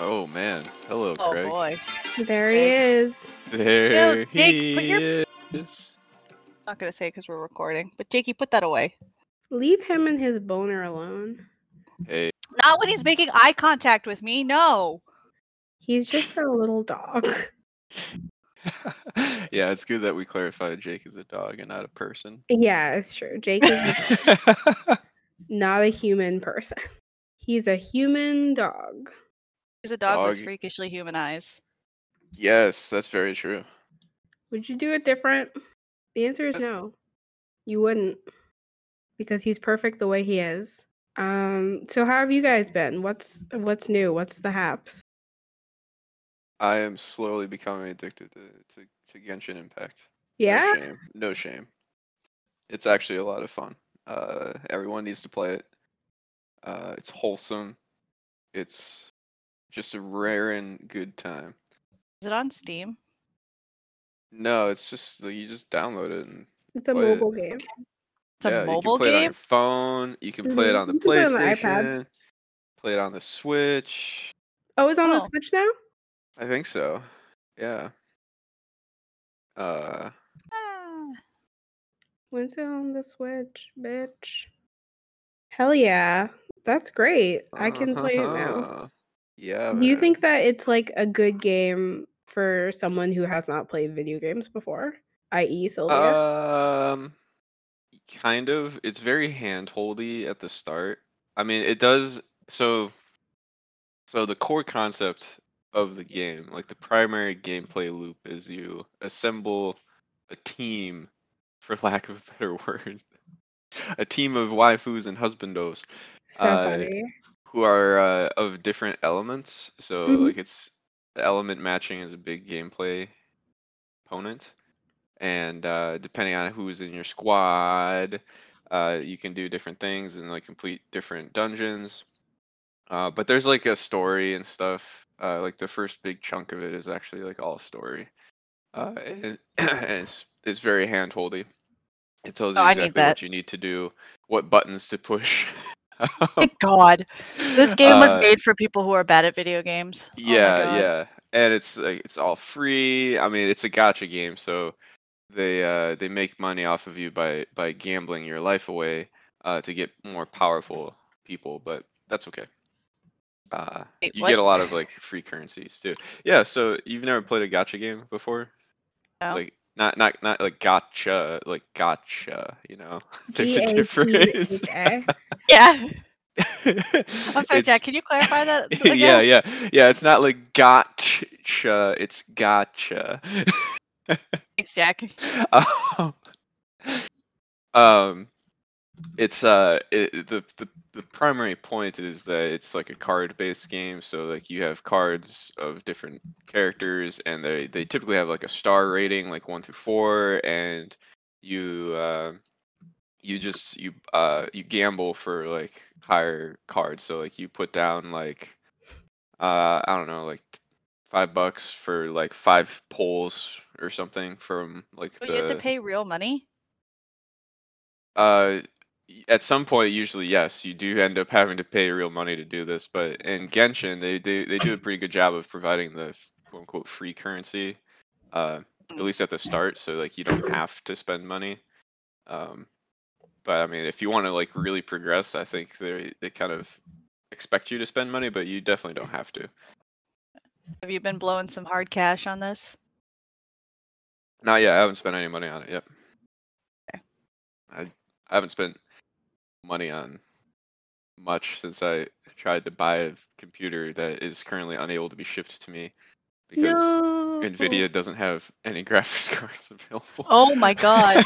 Oh man. Hello, Craig. Oh boy. There he is. There he is. I'm not going to say because we're recording, but Jakey, put that away. Leave him and his boner alone. Hey. Not when he's making eye contact with me, no. He's just a little dog. Yeah, it's good that we clarified Jake is a dog and not a person. Yeah, it's true. Jake is a dog. Not a human person. He's a human dog. He's a dog with freakishly human eyes. Yes, that's very true. Would you do it different? The answer is no. You wouldn't. Because he's perfect the way he is. So how have you guys been? What's new? What's the haps? I am slowly becoming addicted to Genshin Impact. Yeah? No shame. It's actually a lot of fun. Everyone needs to play it. It's wholesome. It's just a raring good time. Is it on Steam? No, it's just you just download it. And it's a mobile game. It's a mobile game? You can play it on your phone. You can play it on the PlayStation. Play it on the Switch. Oh, it's on the Switch now? I think so. Yeah. When's it on the Switch, bitch? Hell yeah. That's great. I can play it now. Yeah. Do you think that it's like a good game for someone who has not played video games before? I.e. Sylvia? Kind of. It's very hand-holdy at the start. I mean, it does... So the core concept of the game, like the primary gameplay loop, is you assemble a team, for lack of a better word, a team of waifus and husbandos, who are of different elements. So like it's element matching is a big gameplay component, and depending on who's in your squad, you can do different things and like complete different dungeons. But there's like a story and stuff. Like the first big chunk of it is actually like all story. It's very hand-holdy. It tells you exactly what you need to do, what buttons to push. My God, this game was made for people who are bad at video games. Yeah, and it's like it's all free. I mean, it's a gacha game, so they make money off of you by gambling your life away to get more powerful people. But that's okay. You get a lot of like free currencies too. Yeah, so you've never played a gacha game before? No. Like not like gotcha, like gacha, you know. There's a difference. Yeah. I'm sorry, Jack, can you clarify that again? Yeah, it's not like gotcha, it's gacha. Thanks, Jack. It's the primary point is that it's like a card-based game, so like you have cards of different characters, and they typically have like a star rating, like 1 through 4, and you gamble for like higher cards. So like you put down like I don't know, like $5 for like 5 poles or something from like. But you have to pay real money? At some point, usually, yes, you do end up having to pay real money to do this. But in Genshin, they do a pretty good job of providing the quote-unquote free currency, at least at the start. So, like, you don't have to spend money. But, I mean, if you want to, like, really progress, I think they kind of expect you to spend money, but you definitely don't have to. Have you been blowing some hard cash on this? Not yet. I haven't spent any money on it yet. Okay. I haven't spent money on much since I tried to buy a computer that is currently unable to be shipped to me because Nvidia doesn't have any graphics cards available. Oh my God.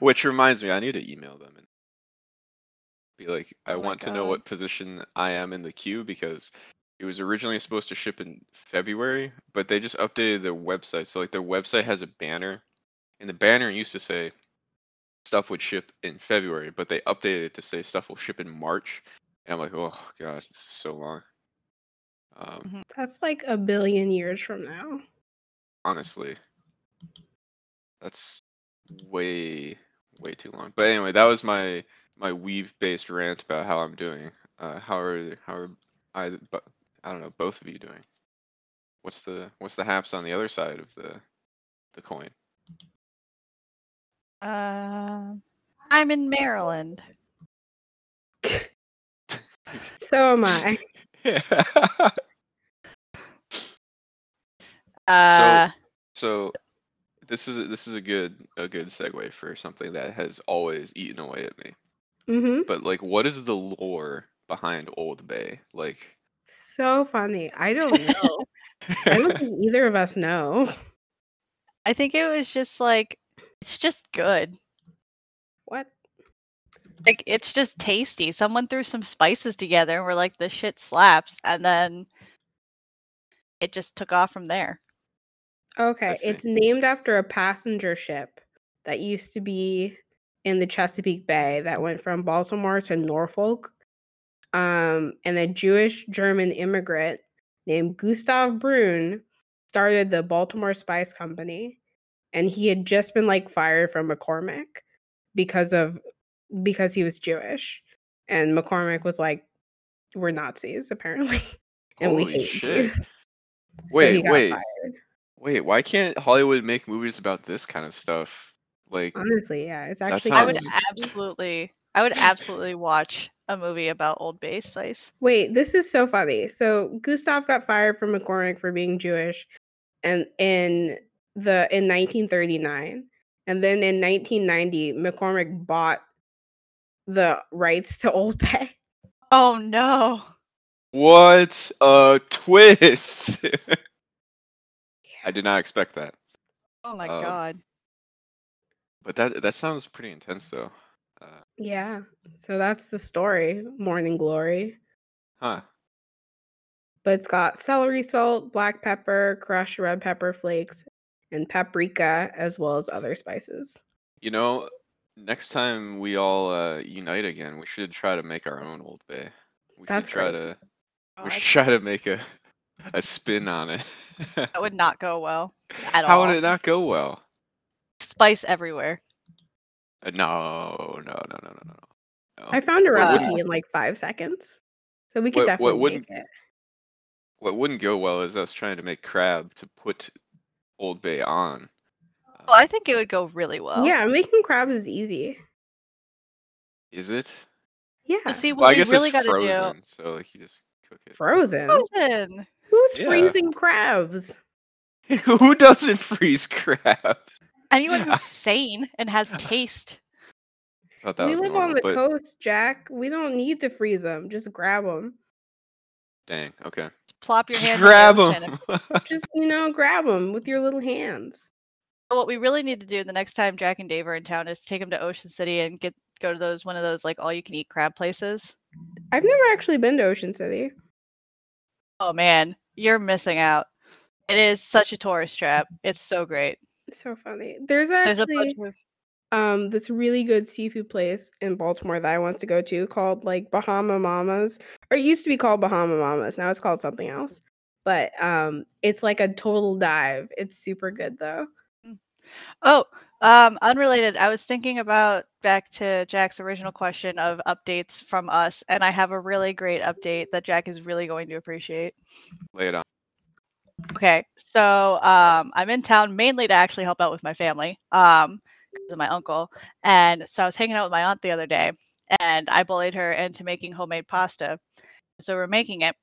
Which reminds me, I need to email them and be like, I want to know what position I am in the queue, because it was originally supposed to ship in February, but they just updated their website. So like their website has a banner, and the banner used to say stuff would ship in February, but they updated it to say stuff will ship in March, and I'm like, oh gosh, it's so long. That's like a billion years from now. Honestly, that's way too long. But anyway, that was my weave-based rant about how I'm doing. How are I I don't know, both of you doing? What's the haps on the other side of the coin? I'm in Maryland. So am I. Yeah. So this is a good segue for something that has always eaten away at me. Mm-hmm. But like, what is the lore behind Old Bay? Like, so funny. I don't know. I don't think either of us know. I think it was just like, it's just good. What? Like, it's just tasty. Someone threw some spices together and we're like, this shit slaps. And then it just took off from there. Okay. It's named after a passenger ship that used to be in the Chesapeake Bay that went from Baltimore to Norfolk. And a Jewish-German immigrant named Gustav Brun started the Baltimore Spice Company, and he had just been like fired from McCormick because he was Jewish, and McCormick was like, "We're Nazis apparently, and holy we hate shit. Jews." Wait! Why can't Hollywood make movies about this kind of stuff? Like, honestly, yeah, it's actually. I would absolutely watch a movie about Old Bay Spice. Wait, this is so funny. So Gustav got fired from McCormick for being Jewish, and in 1939, and then in 1990, McCormick bought the rights to Old Bay. Oh no! What a twist! Yeah. I did not expect that. Oh my god! But that sounds pretty intense, though. Yeah, so that's the story, Morning Glory. Huh. But it's got celery salt, black pepper, crushed red pepper flakes, and paprika, as well as other spices. You know, next time we all unite again, we should try to make our own Old Bay. We should try to make a spin on it. That would not go well at all. How would it not go well? Spice everywhere. No. I found a recipe in like 5 seconds, so we could definitely make it. What wouldn't go well is us trying to make crab to put Old Bay on. Well, I think it would go really well. Yeah, making crabs is easy. Is it? Yeah. But see, what we really got to do. So like, you just cook it. Frozen. Who's freezing crabs? Who doesn't freeze crabs? Anyone who's sane and has taste. We live on the coast, Jack. We don't need to freeze them. Just grab them. Dang. Okay. Just plop your hands. Grab them. Just grab them with your little hands. What we really need to do the next time Jack and Dave are in town is take them to Ocean City and go to one of those like all you can eat crab places. I've never actually been to Ocean City. Oh man, you're missing out. It is such a tourist trap. It's so great. So funny. There's actually this really good seafood place in Baltimore that I want to go to called like Bahama Mamas, or it used to be called Bahama Mamas. Now it's called something else, but it's like a total dive. It's super good though. Oh, unrelated. I was thinking about back to Jack's original question of updates from us, and I have a really great update that Jack is really going to appreciate. Lay it on. Okay, so I'm in town mainly to actually help out with my family because of my uncle. And so I was hanging out with my aunt the other day, and I bullied her into making homemade pasta. So we're making it.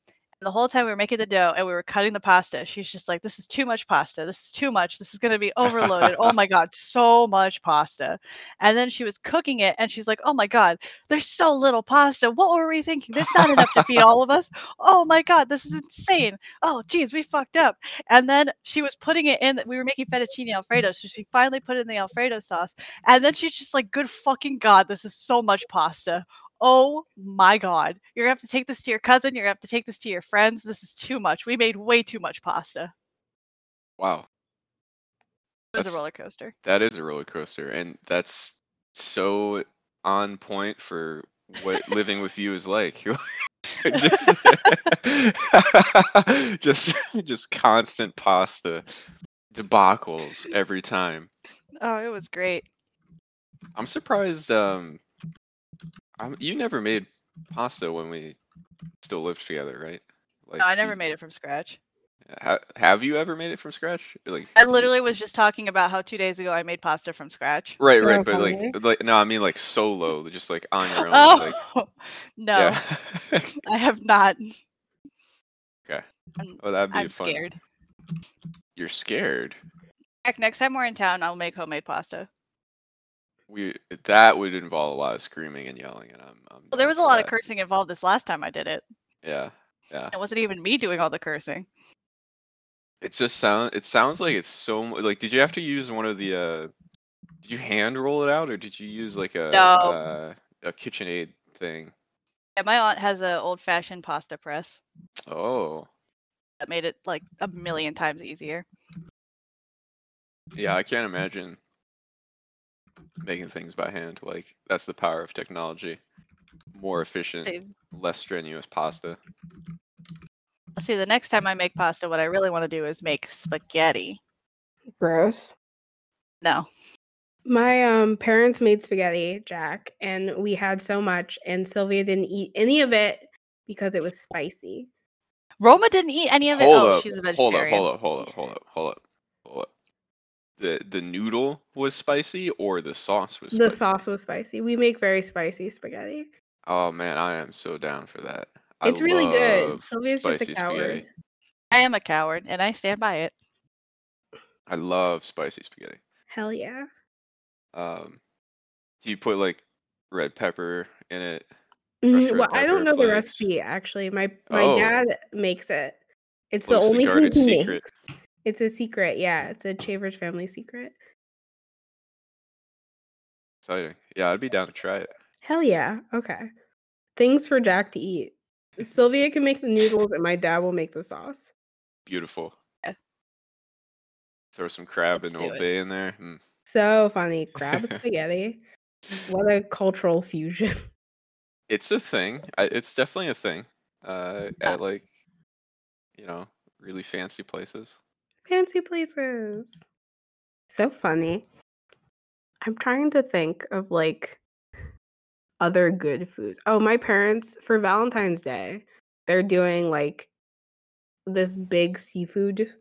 And the whole time we were making the dough and we were cutting the pasta, she's just like, this is too much pasta. This is too much. This is going to be overloaded. Oh, my God, so much pasta. And then she was cooking it, and she's like, oh, my God, there's so little pasta. What were we thinking? There's not enough to feed all of us. Oh, my God, this is insane. Oh, geez, we fucked up. And then she was putting it in. We were making fettuccine Alfredo, so she finally put in the Alfredo sauce. And then she's just like, good fucking God, this is so much pasta. Oh my God, you're going to have to take this to your cousin. You're going to have to take this to your friends. This is too much. We made way too much pasta. Wow. That's a roller coaster. That is a roller coaster. And that's so on point for what living with you is like. just constant pasta debacles every time. Oh, it was great. I'm surprised. You never made pasta when we still lived together, right? No, I never made it from scratch. Have you ever made it from scratch? Like, I literally was just talking about how 2 days ago I made pasta from scratch. Right, but like no, I mean like solo, just like on your own. Oh, like, no, yeah. I have not. Okay. Well, that'd be fun. I'm scared. You're scared. Next time we're in town, I'll make homemade pasta. That would involve a lot of screaming and yelling, and well, there was a lot of cursing involved this last time I did it. Yeah. It wasn't even me doing all the cursing. It sounds like it's so like. Did you have to use one of the? Did you hand roll it out, or did you use like a KitchenAid thing? Yeah, my aunt has an old-fashioned pasta press. Oh. That made it like 1,000,000 times easier. Yeah, I can't imagine making things by hand. Like that's the power of technology. More efficient, less strenuous pasta. Let's see, the next time I make pasta, what I really want to do is make spaghetti. Gross. No. My parents made spaghetti, Jack, and we had so much, and Sylvia didn't eat any of it because it was spicy. Roma didn't eat any of it. She's a vegetarian. Hold up. The noodle was spicy, or the sauce was spicy? The sauce was spicy. We make very spicy spaghetti. Oh, man, I am so down for that. It's really good. Sylvia's just a coward. Spaghetti. I am a coward, and I stand by it. I love spicy spaghetti. Hell yeah. Do you put, like, red pepper in it? Well, I don't know the recipe, actually. My dad makes it. It's the only thing he makes. It's a secret, yeah. It's a Chavers family secret. Exciting. Yeah, I'd be down to try it. Hell yeah. Okay. Things for Jack to eat. Sylvia can make the noodles, and my dad will make the sauce. Beautiful. Yeah. Throw some crab and Old Bay in there. Mm. So funny. Crab spaghetti. What a cultural fusion. It's a thing. It's definitely a thing. Yeah. At, like, you know, really fancy places. Fancy places. So funny. I'm trying to think of, like, other good food. Oh, my parents, for Valentine's Day, they're doing like this big seafood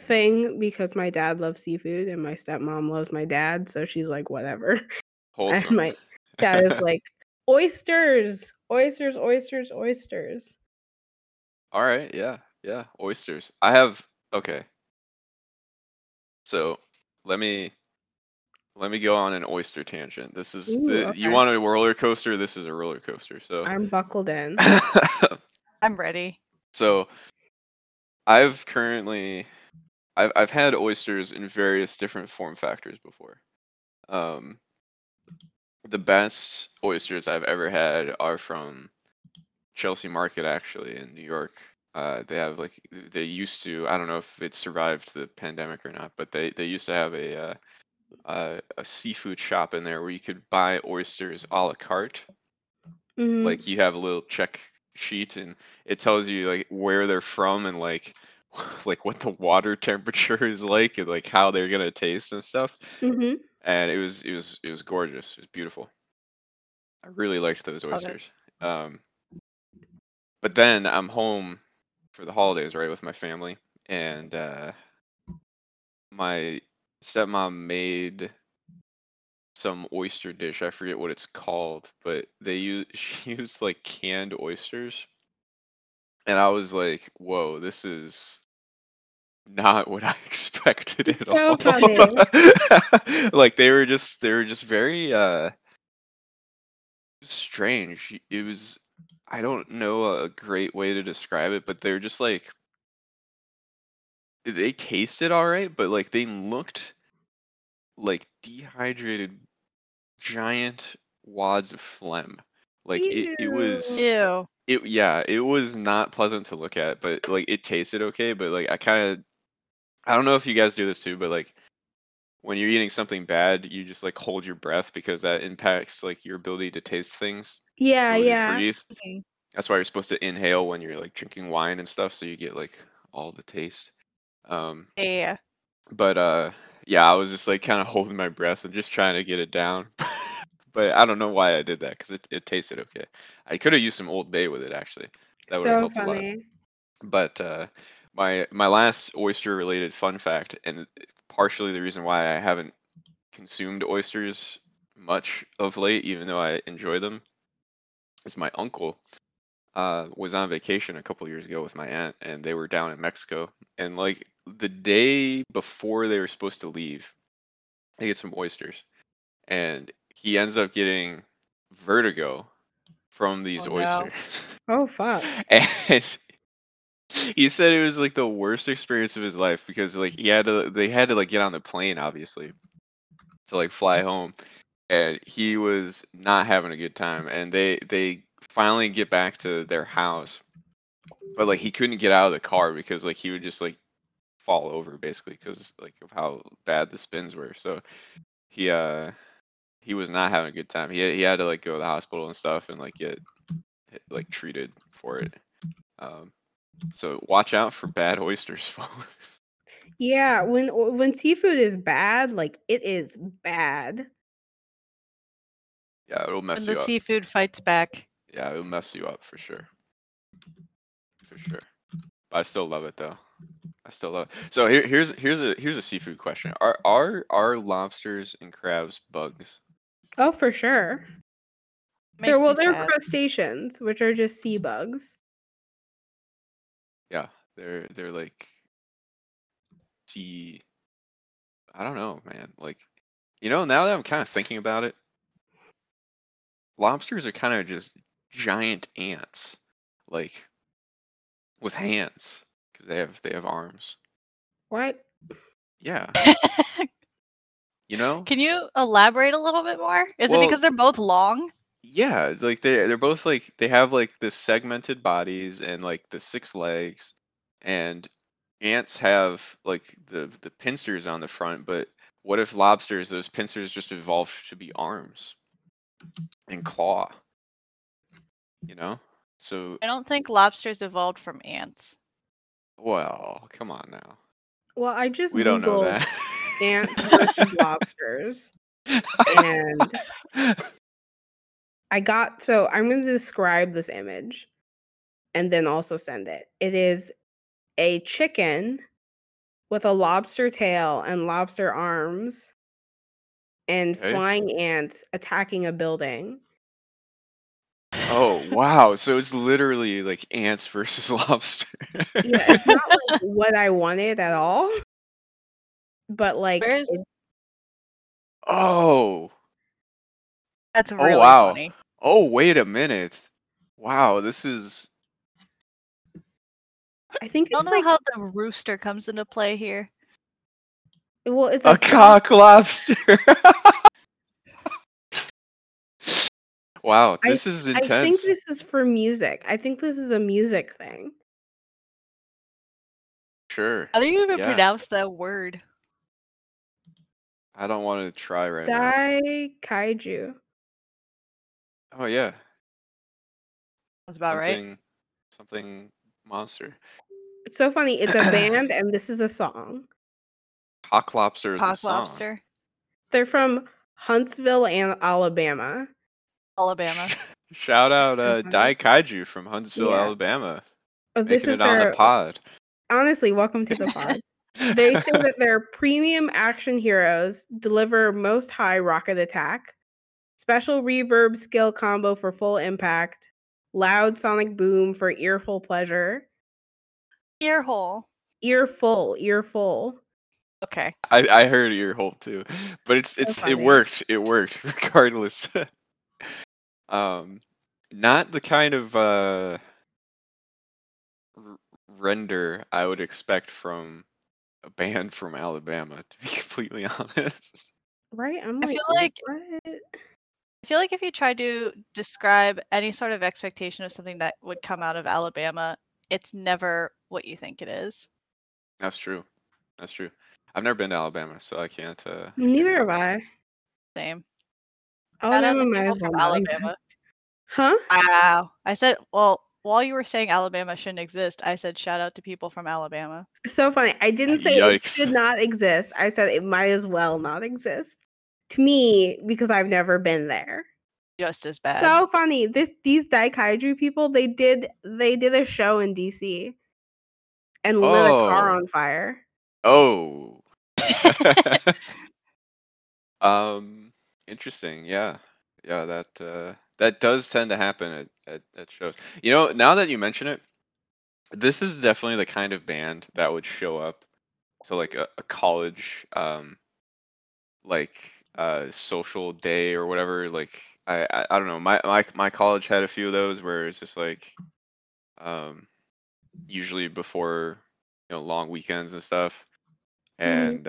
thing because my dad loves seafood and my stepmom loves my dad, so she's like, whatever. Wholesome. And my dad is like, oysters. All right, yeah, oysters. Okay. So let me go on an oyster tangent. This is You want a roller coaster? This is a roller coaster. So I'm buckled in. I'm ready. So I've had oysters in various different form factors before. The best oysters I've ever had are from Chelsea Market, actually, in New York. They have like they used to. I don't know if it survived the pandemic or not, but they used to have a seafood shop in there where you could buy oysters a la carte. Mm-hmm. Like you have a little check sheet and it tells you like where they're from and like what the water temperature is like and like how they're gonna taste and stuff. Mm-hmm. And it was gorgeous. It was beautiful. I really liked those oysters. Okay. But then I'm home for the holidays, right, with my family, and my stepmom made some oyster dish. I forget what it's called, but she used like canned oysters, and I was like, "Whoa, this is not what I expected at all." Like they were just very strange. It was, I don't know a great way to describe it, but they're just like, they tasted all right, but like they looked like dehydrated giant wads of phlegm. Like it was not pleasant to look at, but like it tasted okay. But like I don't know if you guys do this too, but like when you're eating something bad, you just like hold your breath because that impacts like your ability to taste things. Yeah. Breathe. Okay. That's why you're supposed to inhale when you're like drinking wine and stuff, so you get like all the taste. Yeah. But yeah, I was just like kind of holding my breath and just trying to get it down. But I don't know why I did that because it tasted okay. I could have used some Old Bay with it actually. That would have helped a lot. But my last oyster-related fun fact, and partially the reason why I haven't consumed oysters much of late, even though I enjoy them, is my uncle was on vacation a couple years ago with my aunt, and they were down in Mexico. And like the day before they were supposed to leave, they get some oysters, and he ends up getting vertigo from these oysters. No. Oh fuck! And he said it was like the worst experience of his life, because like they had to like get on the plane, obviously, to like fly home, and he was not having a good time. And they finally get back to their house, but like he couldn't get out of the car because like he would just like fall over basically because like of how bad the spins were. So he was not having a good time. He had to like go to the hospital and stuff and like get like treated for it. So watch out for bad oysters, folks. Yeah, when seafood is bad, like it is bad. Yeah, it'll mess you up. When the seafood fights back. Yeah, it'll mess you up for sure. For sure. But I still love it though. I still love it. So here's a seafood question. Are lobsters and crabs bugs? Oh, for sure. They're crustaceans, which are just sea bugs. Yeah, they're like sea. I don't know, man. Like, you know, now that I'm kind of thinking about it, lobsters are kind of just giant ants, like with hands, because they have arms. What? Yeah. You know? Can you elaborate a little bit more? Is it because they're both long? Yeah, like they're both like they have like the segmented bodies and like the six legs, and ants have like the pincers on the front. But what if lobsters, those pincers just evolved to be arms and claw? You know, so I don't think lobsters evolved from ants. Well, come on now. Well, we don't know that. Ants versus lobsters, and. I'm going to describe this image and then also send it. It is a chicken with a lobster tail and lobster arms and flying ants attacking a building. Oh, wow. So it's literally like ants versus lobster. Yeah, it's not like what I wanted at all. But like... Oh... That's really funny. Oh, wait a minute. Wow, this is... I think it's I don't know how the rooster comes into play here. Well, it's a cock lobster. Wow, this is intense. I think this is for music. I think this is a music thing. Sure. How do you even pronounce that word? I don't want to try now. Daikaiju. Oh, yeah. That's about right. Something monster. It's so funny. It's a band, and this is a song. Cock Lobster is a song. Lobster. They're from Huntsville, Alabama. Shout out Daikaiju from Huntsville, Alabama. Oh, on the pod. Honestly, welcome to the pod. They say that their premium action heroes deliver most high rocket attack, special reverb skill combo for full impact, loud sonic boom for earful pleasure. Earful. Okay. I heard earhole too, but it worked regardless. Not the kind of render I would expect from a band from Alabama, to be completely honest. Right? I feel like if you try to describe any sort of expectation of something that would come out of Alabama, it's never what you think it is. That's true. I've never been to Alabama, so I can't. Neither have I. Same. Oh, from Alabama. Huh? Wow. I said, well, while you were saying Alabama shouldn't exist, I said shout out to people from Alabama. So funny. I didn't say it should not exist. I said it might as well not exist. To me, because I've never been there. Just as bad. So funny. These Daikaiju people, they did a show in DC and lit a car on fire. Oh. Interesting. Yeah. Yeah, that does tend to happen at shows. You know, now that you mention it, this is definitely the kind of band that would show up to like a college social day or whatever. Like I don't know. My college had a few of those where it's just like usually before, you know, long weekends and stuff. And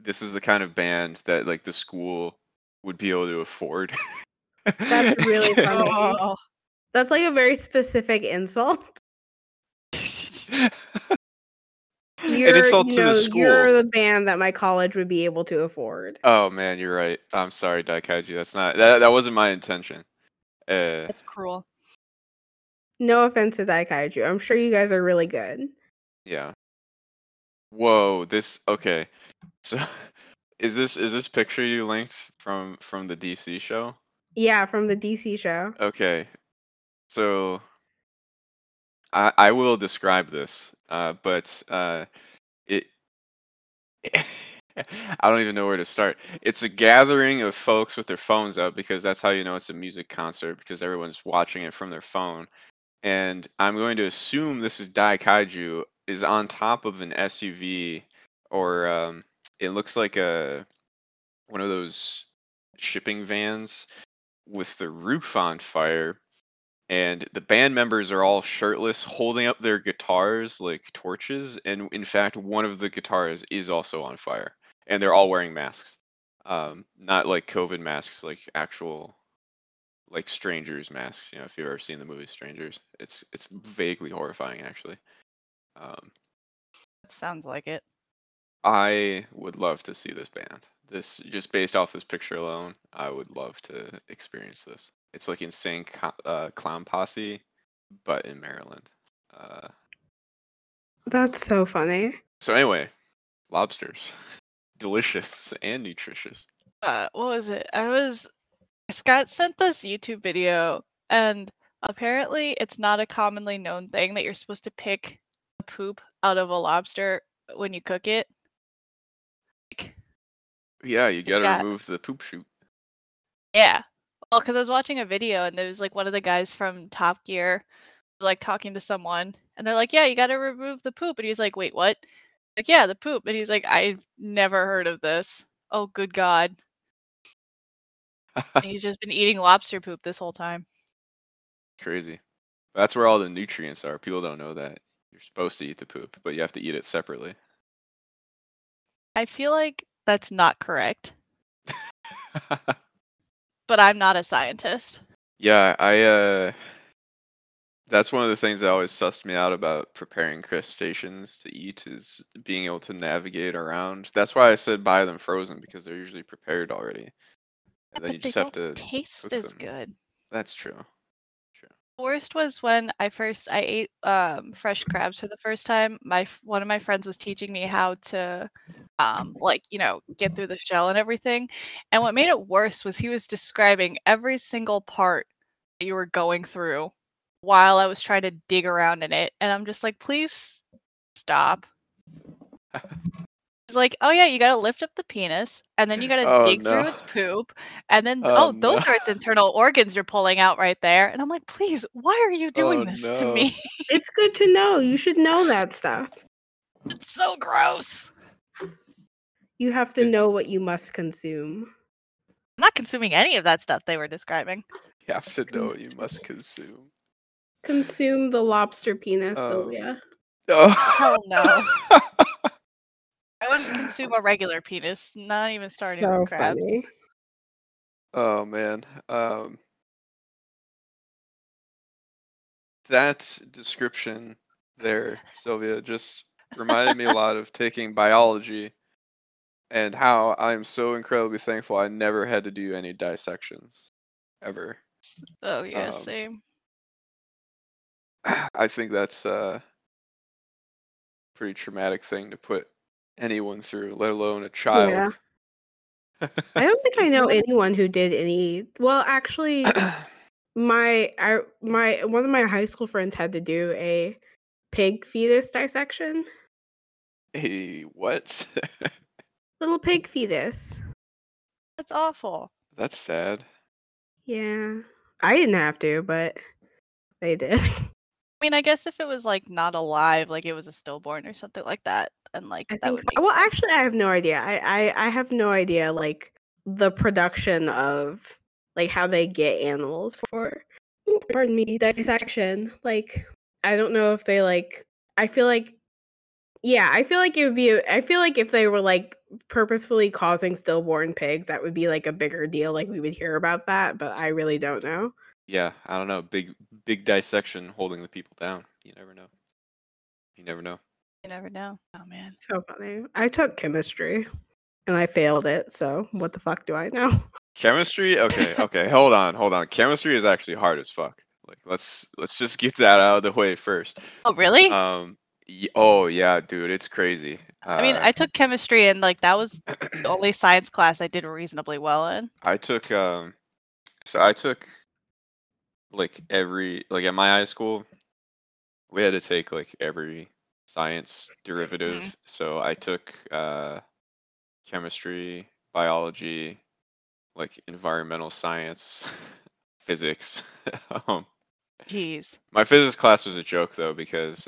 this is the kind of band that like the school would be able to afford. That's really funny. Oh. That's like a very specific insult. An insult to the school. You're the band that my college would be able to afford. Oh man, you're right. I'm sorry, Daikaiju. That's not that wasn't my intention. That's cruel. No offense to Daikaiju. I'm sure you guys are really good. Yeah. Whoa, okay. So Is this picture you linked from the DC show? Yeah, from the DC show. Okay, so I will describe this, but it I don't even know where to start. It's a gathering of folks with their phones up because that's how you know it's a music concert because everyone's watching it from their phone. And I'm going to assume this is Daikaiju is on top of an SUV or it looks like one of those shipping vans with the roof on fire, and the band members are all shirtless, holding up their guitars like torches, and in fact, one of the guitars is also on fire, and they're all wearing masks, not like COVID masks, like actual, like Strangers masks. You know, if you've ever seen the movie Strangers, it's vaguely horrifying actually. That sounds like it. I would love to see this band. This just based off this picture alone, I would love to experience this. It's like Insane Clown Posse, but in Maryland. That's so funny. So anyway, lobsters, delicious and nutritious. What was it? Scott sent this YouTube video, and apparently it's not a commonly known thing that you're supposed to pick the poop out of a lobster when you cook it. Yeah, you gotta remove the poop chute. Yeah. Well, because I was watching a video and there was like one of the guys from Top Gear like talking to someone and they're like, yeah, you gotta remove the poop. And he's like, wait, what? Like, yeah, the poop. And he's like, I've never heard of this. Oh, good God. He's just been eating lobster poop this whole time. Crazy. That's where all the nutrients are. People don't know that. You're supposed to eat the poop, but you have to eat it separately. I feel like that's not correct. But I'm not a scientist. Yeah, that's one of the things that always sussed me out about preparing crustaceans to eat is being able to navigate around. That's why I said buy them frozen, because they're usually prepared already. And then you just have to taste as good. That's true. Worst was when I ate fresh crabs for the first time. One of my friends was teaching me how to get through the shell and everything, and what made it worse was he was describing every single part that you were going through while I was trying to dig around in it, and I'm just like, please stop. It's like, oh yeah, you gotta lift up the penis, and then you gotta dig through its poop, and then those are its internal organs you're pulling out right there. And I'm like, please, why are you doing this to me? It's good to know. You should know that stuff. It's so gross. You have to know what you must consume. I'm not consuming any of that stuff they were describing. You have to know what you must consume. Consume the lobster penis, Sylvia. Oh no. I wouldn't consume a regular penis, not even starting with crab. Funny. Oh man, that description there, Sylvia, just reminded me a lot of taking biology, and how I'm so incredibly thankful I never had to do any dissections, ever. Oh yeah, same. I think that's a pretty traumatic thing to put anyone through, let alone a child. Yeah. I don't think I know anyone who did any. Well, actually, my one of my high school friends had to do a pig fetus dissection? A what? Little pig fetus. That's awful. That's sad. Yeah. I didn't have to, but they did. I mean, I guess if it was, like, not alive, like, it was a stillborn or something like that, and, like, that would be... Well, actually, I have no idea. I have no idea, like, the production of, like, how they get animals for, pardon me, dissection. Like, I don't know if they, like... I feel like if they were, like, purposefully causing stillborn pigs, that would be, like, a bigger deal. Like, we would hear about that, but I really don't know. Yeah, I don't know. Big dissection holding the people down. You never know. Oh, man. So funny. I took chemistry, and I failed it, so what the fuck do I know? Chemistry? Okay. Hold on. Chemistry is actually hard as fuck. Like, let's just get that out of the way first. Oh, really? Oh, yeah, dude. It's crazy. I mean, I took chemistry, and, like, that was the only science class I did reasonably well in. I took... at my high school, we had to take like every science derivative. Mm-hmm. So I took chemistry, biology, like environmental science, physics. Jeez. My physics class was a joke though because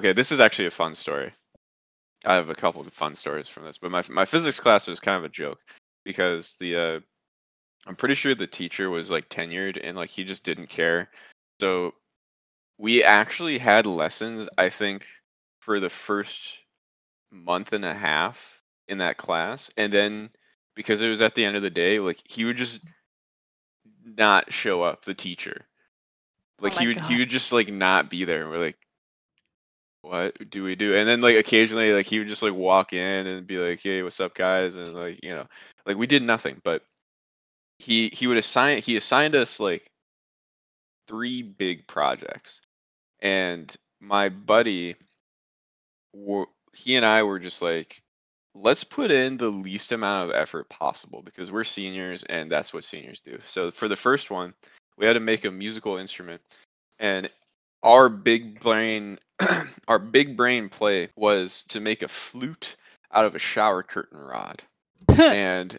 this is actually a fun story. I have a couple of fun stories from this, but my physics class was kind of a joke because I'm pretty sure the teacher was, like, tenured, and, like, he just didn't care. So we actually had lessons, I think, for the first month and a half in that class. And then, because it was at the end of the day, like, he would just not show up, the teacher. Like, he would just, like, not be there. And we're like, what do we do? And then, like, occasionally, like, he would just, like, walk in and be like, hey, what's up, guys? And, like, you know, like, we did nothing, but... He assigned us like three big projects, and my buddy, he and I were just like, let's put in the least amount of effort possible because we're seniors and that's what seniors do. So for the first one, we had to make a musical instrument, and our big brain play was to make a flute out of a shower curtain rod, and.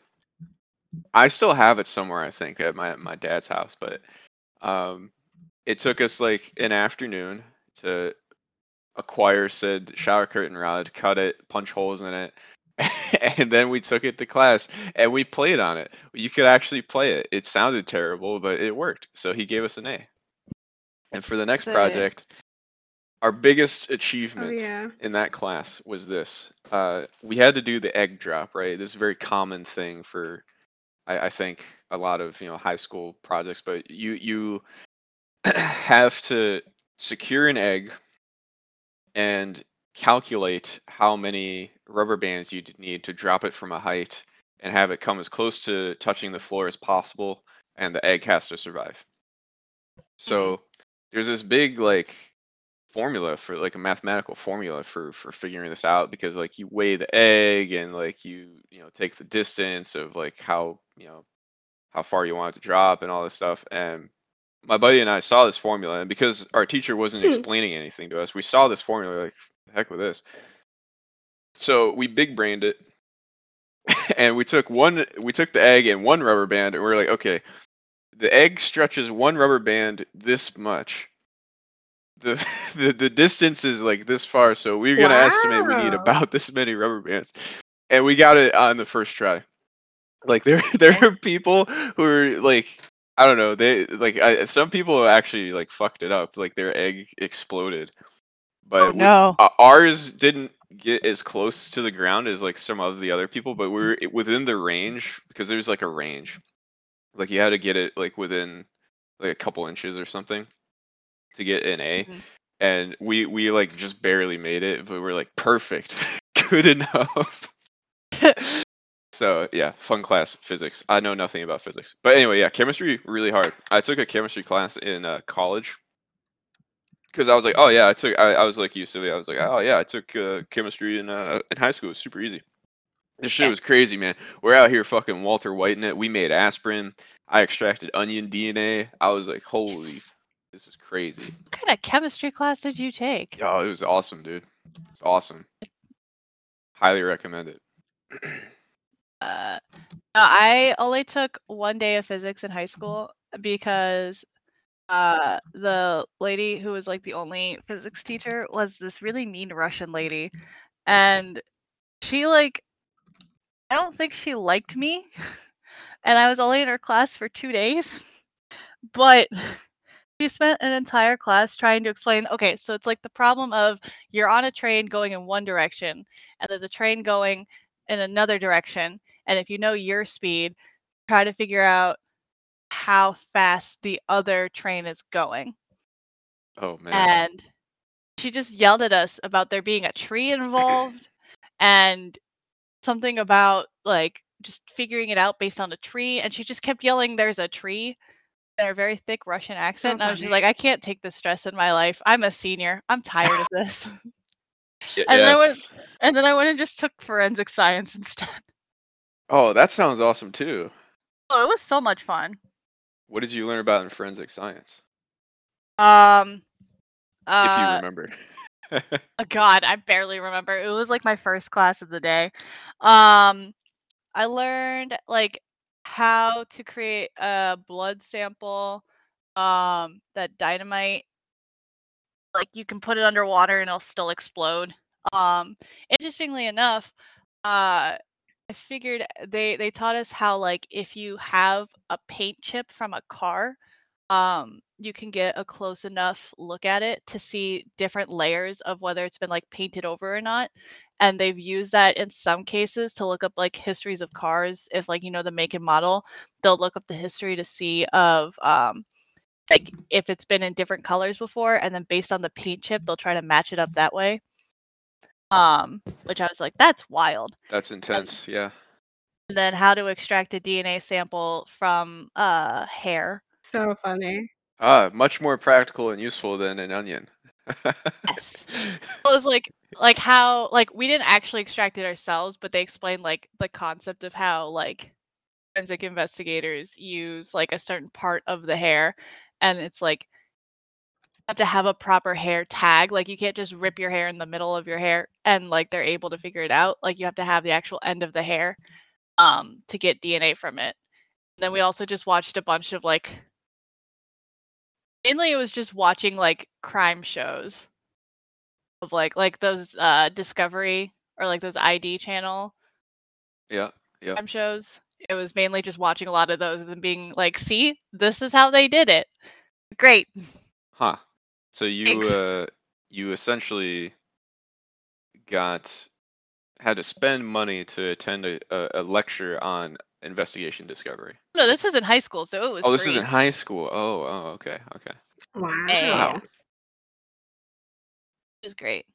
I still have it somewhere, I think, at my dad's house. But it took us like an afternoon to acquire said shower curtain rod, cut it, punch holes in it, and then we took it to class and we played on it. You could actually play it. It sounded terrible, but it worked. So he gave us an A. And for the next project, our biggest achievement in that class was this. We had to do the egg drop, right? This is a very common thing for... I think a lot of, you know, high school projects, but you have to secure an egg and calculate how many rubber bands you need to drop it from a height and have it come as close to touching the floor as possible, and the egg has to survive. So there's this big like formula for like a mathematical formula for figuring this out, because like you weigh the egg and like you take the distance of like how far you want it to drop and all this stuff. And my buddy and I saw this formula, and because our teacher wasn't explaining anything to us, we saw this formula like, heck with this. So we big brained it and we took the egg and one rubber band, and we're like, okay, the egg stretches one rubber band this much. The distance is like this far, so we're gonna estimate we need about this many rubber bands, and we got it on the first try. Like there are people who are like, I don't know, they like some people actually like fucked it up, like their egg exploded, but ours didn't get as close to the ground as like some of the other people, but we were within the range because there's like a range, like you had to get it like within like a couple inches or something to get an A. Mm-hmm. And we like just barely made it, but we're like, perfect. Good enough. So yeah, fun class, physics. I know nothing about physics, but anyway, yeah, chemistry really hard. I took a chemistry class in college because I was like, I took chemistry in high school. It was super easy. This shit was crazy, man. We're out here fucking Walter White in it. We made aspirin. I extracted onion DNA. I was like, holy This is crazy. What kind of chemistry class did you take? Oh, it was awesome, dude. It's awesome. Highly recommend it. I only took one day of physics in high school because the lady who was like the only physics teacher was this really mean Russian lady, and she like I don't think she liked me, and I was only in her class for 2 days, but she spent an entire class trying to explain, okay, so it's like the problem of you're on a train going in one direction, and there's a train going in another direction, and if you know your speed, try to figure out how fast the other train is going. Oh, man. And she just yelled at us about there being a tree involved, and something about, like, just figuring it out based on a tree, and she just kept yelling, there's a tree, in her very thick Russian accent, and I was just like, I can't take this stress in my life. I'm a senior. I'm tired of this. Yes. And then I went and just took forensic science instead. Oh, that sounds awesome, too. Oh, it was so much fun. What did you learn about in forensic science? If you remember. God, I barely remember. It was like my first class of the day. I learned like how to create a blood sample that dynamite, like you can put it underwater and it'll still explode. Interestingly enough, I figured they taught us how, like, if you have a paint chip from a car, you can get a close enough look at it to see different layers of whether it's been like painted over or not. And they've used that in some cases to look up like histories of cars. If like, you know, the make and model, they'll look up the history to see of like if it's been in different colors before. And then based on the paint chip, they'll try to match it up that way. Which I was like, that's wild. That's intense. Yeah. And then how to extract a DNA sample from hair. So funny. Much more practical and useful than an onion. Yes. It was like how, like, we didn't actually extract it ourselves, but they explained, like, the concept of how, like, forensic investigators use, like, a certain part of the hair. And it's, like, you have to have a proper hair tag. Like, you can't just rip your hair in the middle of your hair and, like, they're able to figure it out. Like, you have to have the actual end of the hair to get DNA from it. And then we also just watched a bunch of, like, mainly it was just watching like crime shows of like those Discovery or like those ID channel. Yeah. Crime shows. It was mainly just watching a lot of those and being like, see, this is how they did it. Great. Huh. So you essentially had to spend money to attend a lecture on Investigation Discovery. No, this was in high school, so it was. Oh, this was in high school. Oh, okay. Wow. It was great.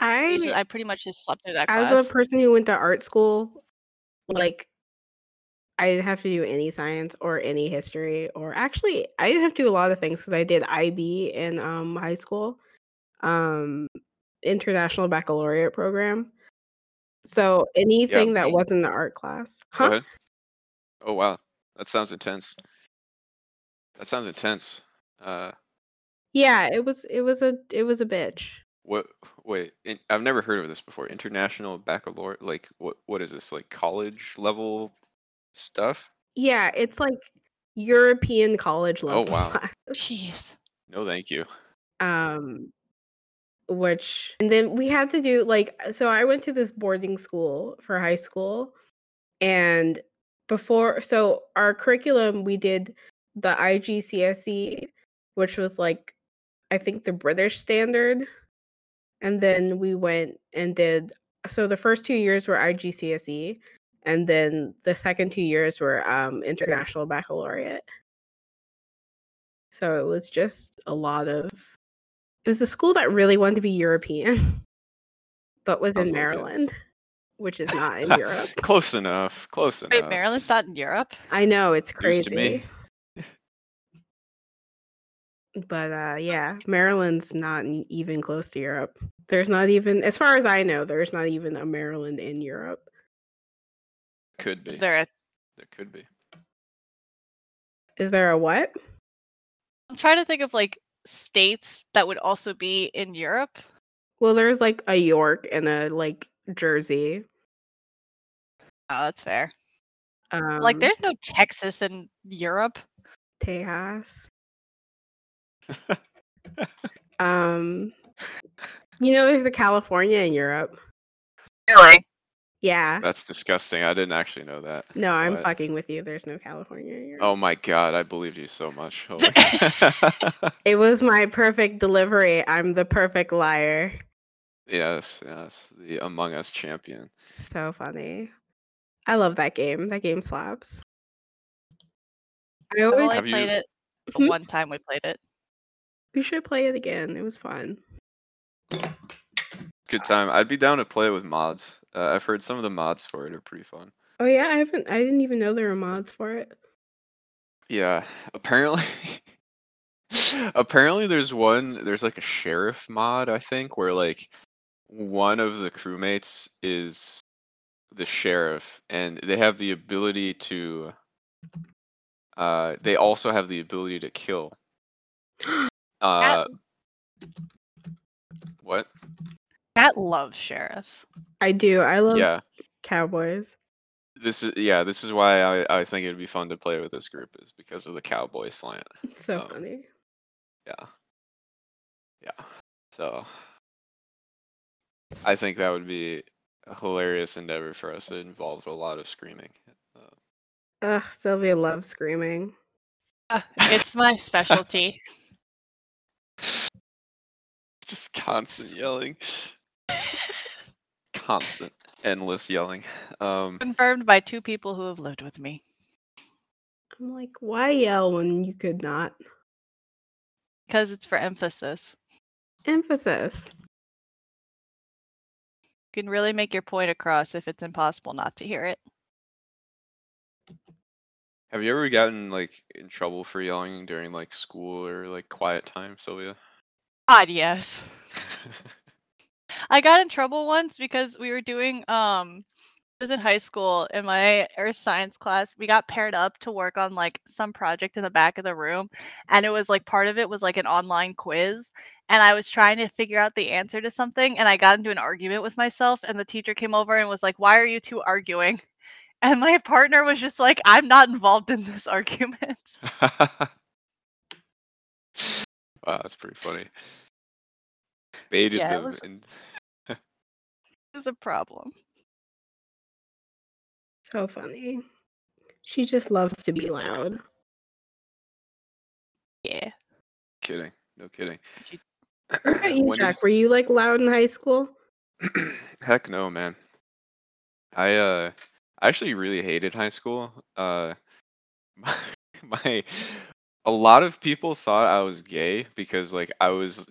I pretty much just slept through that class. As a person who went to art school, like, I didn't have to do any science or any history, or actually, I didn't have to do a lot of things because I did IB in high school, International Baccalaureate program. So anything that wasn't the art class. Huh? Oh, wow. That sounds intense. Yeah, it was a bitch. What? Wait, I've never heard of this before. International baccalaureate, like what is this? Like college level stuff? Yeah, it's like European college level. Oh, wow. Class. Jeez. No, thank you. Which, and then we had to do like, so I went to this boarding school for high school, and before, so our curriculum, we did the IGCSE, which was like, I think the British standard. And then we went and did, so the first 2 years were IGCSE, and then the second 2 years were International Baccalaureate. So it was just a lot of, it was a school that really wanted to be European, but was in Maryland, which is not in Europe. Close enough. Wait, Maryland's not in Europe? I know, it's crazy. To me. But yeah, Maryland's not even close to Europe. There's not even, as far as I know, there's not even a Maryland in Europe. Could be. There could be. Is there a what? I'm trying to think of like states that would also be in Europe. Well, there's like a York and a like Jersey. Oh, that's fair. Like, there's no Texas in Europe. Tejas. You know, there's a California in Europe. Really? Yeah. That's disgusting. I didn't actually know that. No, I'm fucking with you. There's no California in Europe. Oh my god, I believed you so much. It was my perfect delivery. I'm the perfect liar. Yes. The Among Us champion. So funny. I love that game. That game slaps. I played it one time we played it. We should play it again. It was fun. Good time. I'd be down to play with mods. I've heard some of the mods for it are pretty fun. Oh yeah, I didn't even know there were mods for it. Yeah, apparently there's like a sheriff mod, I think, where like one of the crewmates is the sheriff, and they have the ability to they also have the ability to kill. What? Cat loves sheriffs. I do. I love cowboys. This is why I think it'd be fun to play with this group, is because of the cowboy slant. It's so funny. Yeah. So I think that would be a hilarious endeavor for us. It involves a lot of screaming. Ugh, Sylvia loves screaming. It's my specialty. Just constant yelling. Constant, endless yelling. Confirmed by two people who have lived with me. I'm like, why yell when you could not? Because it's for emphasis. Emphasis. You can really make your point across if it's impossible not to hear it. Have you ever gotten like in trouble for yelling during like school or like quiet time, Sylvia? God, yes. I got in trouble once because we were doing, I was in high school in my earth science class. We got paired up to work on like some project in the back of the room. And it was like, part of it was like an online quiz. And I was trying to figure out the answer to something. And I got into an argument with myself. And the teacher came over and was like, why are you two arguing? And my partner was just like, I'm not involved in this argument. Wow, that's pretty funny. Baited them. It was a problem. So funny. She just loves to be loud. Yeah. Kidding. No kidding. What about you, Jack? Were you like loud in high school? Heck no, man. I actually really hated high school. A lot of people thought I was gay because like I was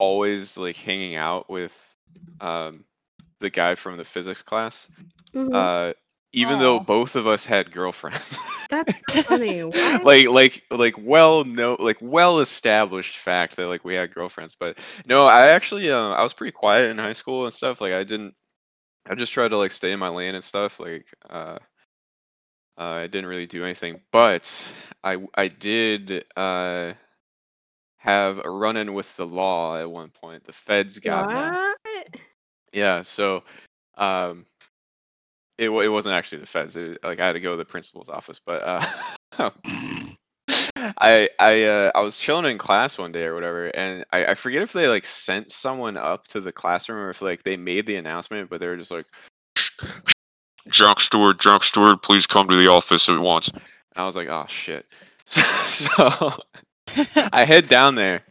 always like hanging out with the guy from the physics class, mm-hmm. Even though both of us had girlfriends. That's funny. What? Well established fact that like we had girlfriends, but no, I actually I was pretty quiet in high school and stuff. Like I just tried to like stay in my lane and stuff. Like I didn't really do anything, but I did have a run-in with the law at one point. The feds got me. Yeah, so it wasn't actually the feds. I had to go to the principal's office, but I was chilling in class one day or whatever, and I forget if they like sent someone up to the classroom or if like they made the announcement, but they were just like, Jack Stewart, please come to the office at once. And I was like, oh, shit. So I head down there,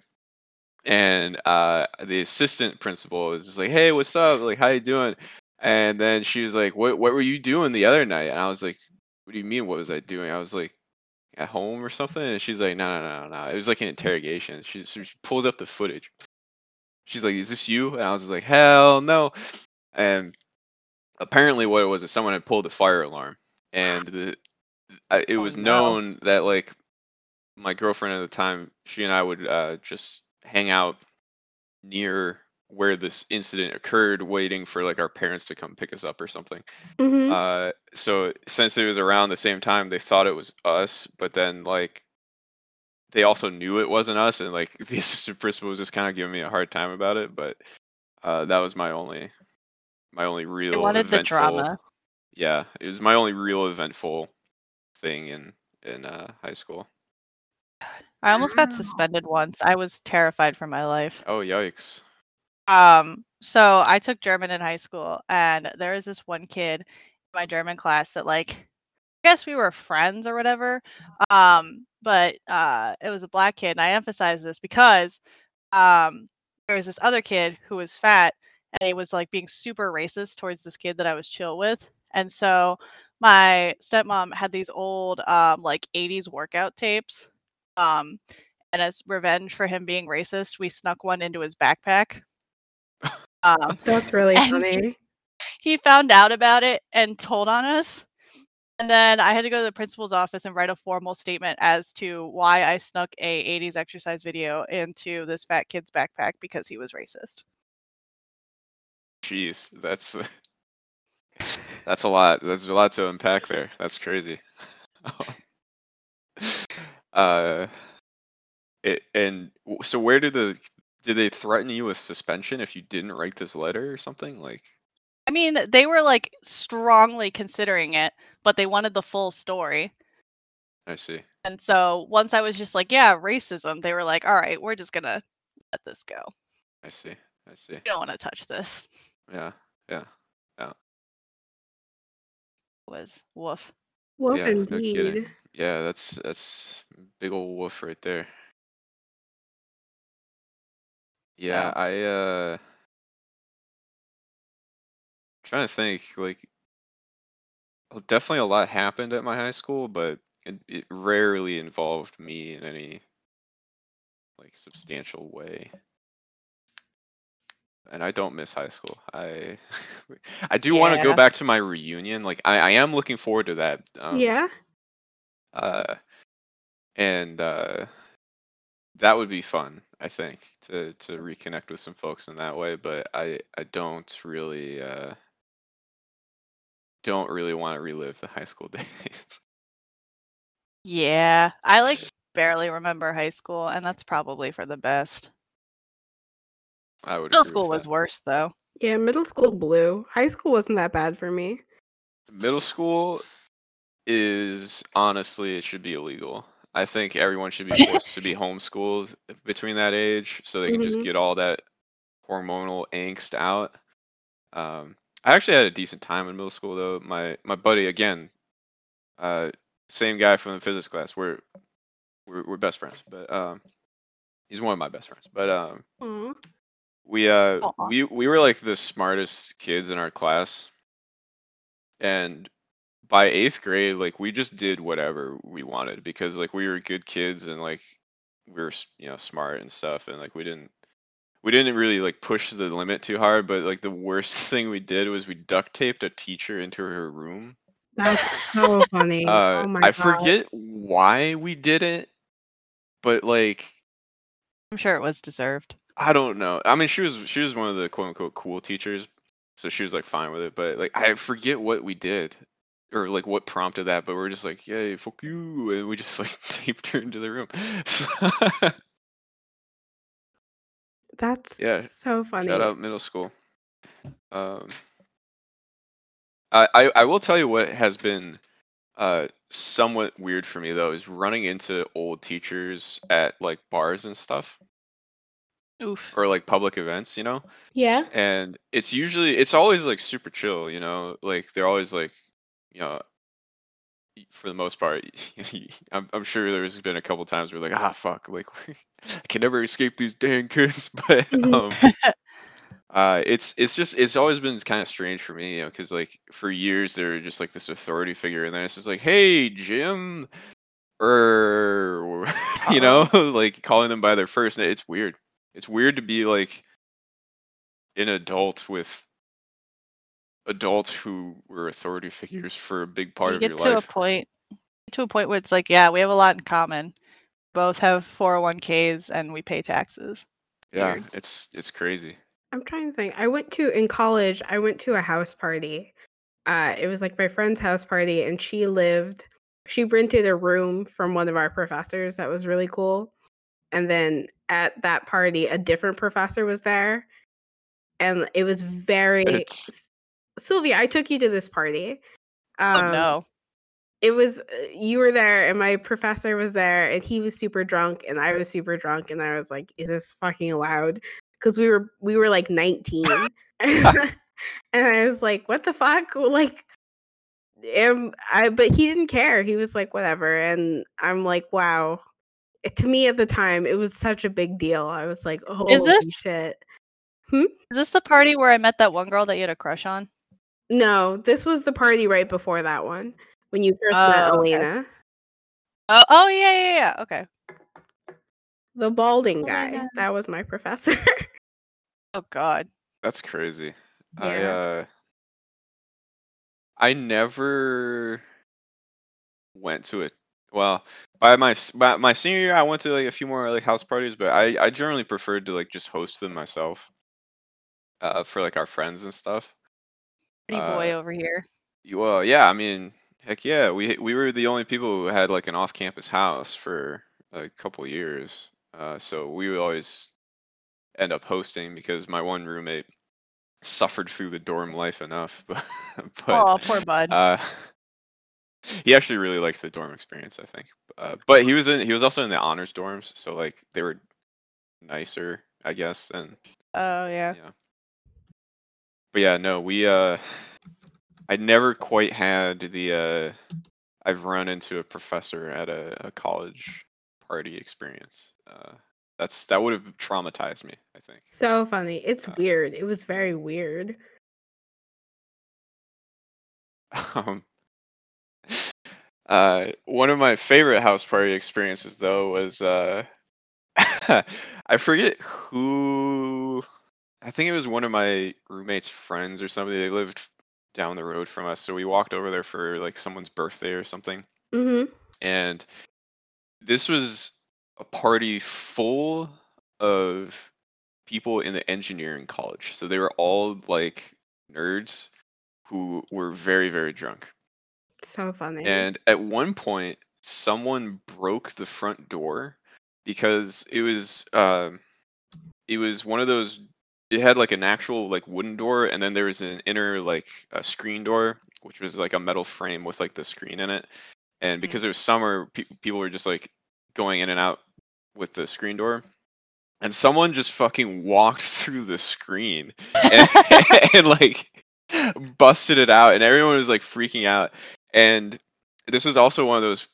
and the assistant principal was just like, hey, what's up? Like, how you doing? And then she was like, what were you doing the other night? And I was like, what do you mean, what was I doing? I was like, at home or something? And she's like, no. It was like an interrogation. She pulls up the footage. She's like, is this you? And I was just like, hell no. And apparently what it was is someone had pulled a fire alarm, and it was known that like my girlfriend at the time, she and I would just hang out near where this incident occurred, waiting for like our parents to come pick us up or something. Mm-hmm. So since it was around the same time, they thought it was us, but then like they also knew it wasn't us, and like the assistant principal was just kind of giving me a hard time about it. But that was my only real. They wanted the drama. Yeah, it was my only real eventful thing in high school. I almost got suspended once. I was terrified for my life. Oh, yikes. So I took German in high school, and there was this one kid in my German class that, like, I guess we were friends or whatever. But it was a black kid, and I emphasize this because there was this other kid who was fat, and he was, like, being super racist towards this kid that I was chill with. And so my stepmom had these old, like, 80s workout tapes. And as revenge for him being racist, we snuck one into his backpack. That's really funny. He found out about it and told on us. And then I had to go to the principal's office and write a formal statement as to why I snuck a 80s exercise video into this fat kid's backpack because he was racist. Jeez, that's a lot. There's a lot to unpack there. That's crazy. So where did they threaten you with suspension if you didn't write this letter or something? Like, I mean, they were like strongly considering it, but they wanted the full story. I see. And so once I was just like, yeah, racism, they were like, all right, we're just gonna let this go. I see. You don't want to touch this. Yeah. It was woof. Woof, yeah, indeed. No kidding. Yeah, that's big old woof right there. Yeah, I'm trying to think, like, definitely a lot happened at my high school, but it rarely involved me in any, like, substantial way. And I don't miss high school. I do want to go back to my reunion. Like, I am looking forward to that. And that would be fun, I think, to reconnect with some folks in that way. But I don't really want to relive the high school days. Yeah, I barely remember high school, and that's probably for the best. I would. Middle school was worse, though. Yeah, middle school blew. High school wasn't that bad for me. Middle school is honestly, it should be illegal. I think everyone should be forced to be homeschooled between that age so they can just get all that hormonal angst out. I actually had a decent time in middle school, though. My buddy, again, same guy from the physics class. We're best friends, but he's one of my best friends. But we were like the smartest kids in our class, and by 8th grade, like, we just did whatever we wanted because, like, we were good kids and, like, we were, you know, smart and stuff, and, like, we didn't really, like, push the limit too hard, but, like, the worst thing we did was we duct taped a teacher into her room. That's so funny. Oh my God. I forget why we did it, but, like, I'm sure it was deserved. I don't know. I mean, she was one of the quote unquote cool teachers, so she was, like, fine with it, but, like, I forget what we did. Or, like, what prompted that, but we're just like, yay, fuck you, and we just, like, taped her into the room. That's so funny. Shout out middle school. I will tell you what has been somewhat weird for me, though, is running into old teachers at, like, bars and stuff. Oof. Or, like, public events, you know? Yeah. And it's always, like, super chill, you know? Like, they're always, like, you know, for the most part, I'm sure there's been a couple times where, like, fuck, like, I can never escape these dang kids. But it's always been kind of strange for me, you know, because, like, for years they were just, like, this authority figure, and then it's just like, hey, Jim, or you know, like, calling them by their first name. It's weird. It's weird to be, like, an adult with adults who were authority figures for a big part of your life. You get to a point where it's like, yeah, we have a lot in common. Both have 401ks and we pay taxes. Yeah, weird. It's crazy. I'm trying to think. In college, I went to a house party. It was like my friend's house party, and she lived She rented a room from one of our professors. That was really cool. And then at that party, a different professor was there. And it was very... Sylvia, I took you to this party. Oh, no. It was... You were there, and my professor was there, and he was super drunk, and I was super drunk, and I was like, is this fucking allowed? Because we were like 19. And I was like, what the fuck? Like... But he didn't care. He was like, whatever. And I'm like, wow. To me at the time, it was such a big deal. I was like, holy shit. Hmm? Is this the party where I met that one girl that you had a crush on? No, this was the party right before that one when you first met Elena. Okay. Oh yeah. Okay. The balding guy. That was my professor. Oh god. That's crazy. Yeah. I never went to it. Well, by my senior year, I went to like a few more like house parties, but I generally preferred to like just host them myself for like our friends and stuff. Pretty boy over here. Well, yeah. I mean, heck yeah. We were the only people who had like an off-campus house for a couple years, so we would always end up hosting because my one roommate suffered through the dorm life enough, but oh, poor bud. He actually really liked the dorm experience, I think. But he was also in the honors dorms, so like they were nicer, I guess. And oh yeah. Yeah. But yeah, no, we I never quite had the I've run into a professor at a college party experience. That would have traumatized me, I think. So funny. It's weird. It was very weird. One of my favorite house party experiences, though, was... I forget who... I think it was one of my roommate's friends or somebody. They lived down the road from us, so we walked over there for like someone's birthday or something. Mm-hmm. And this was... a party full of people in the engineering college. So they were all like nerds who were very, very drunk. So funny. And at one point, someone broke the front door because it was one of those. It had like an actual like wooden door, and then there was an inner like a screen door, which was like a metal frame with like the screen in it. And because it was summer, people were just like going in and out with the screen door, and someone just fucking walked through the screen and, and like busted it out, and everyone was like freaking out. And this was also one of those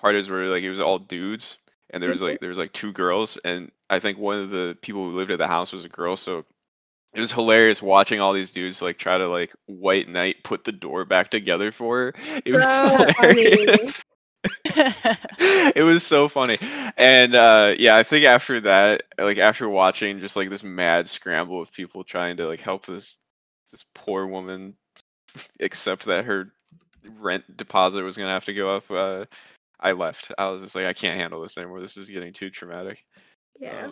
parties where like it was all dudes, and there was like two girls, and I think one of the people who lived at the house was a girl, so it was hilarious watching all these dudes like try to like white knight put the door back together for her. It was hilarious. It was so funny. And yeah, I think after that, like after watching just like this mad scramble of people trying to like help this poor woman accept that her rent deposit was gonna have to go up, I left. I was just like, I can't handle this anymore. This is getting too traumatic. Yeah.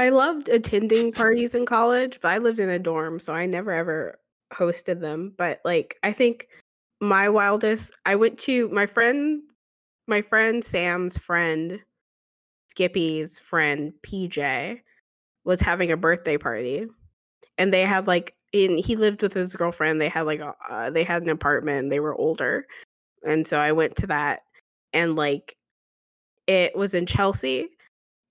I loved attending parties in college, but I lived in a dorm, so I never ever hosted them. But like I think my wildest, I went to my friend Sam's friend, Skippy's friend, PJ, was having a birthday party. And they had like, he lived with his girlfriend. They had like, they had an apartment. They were older. And so I went to that, and like, it was in Chelsea,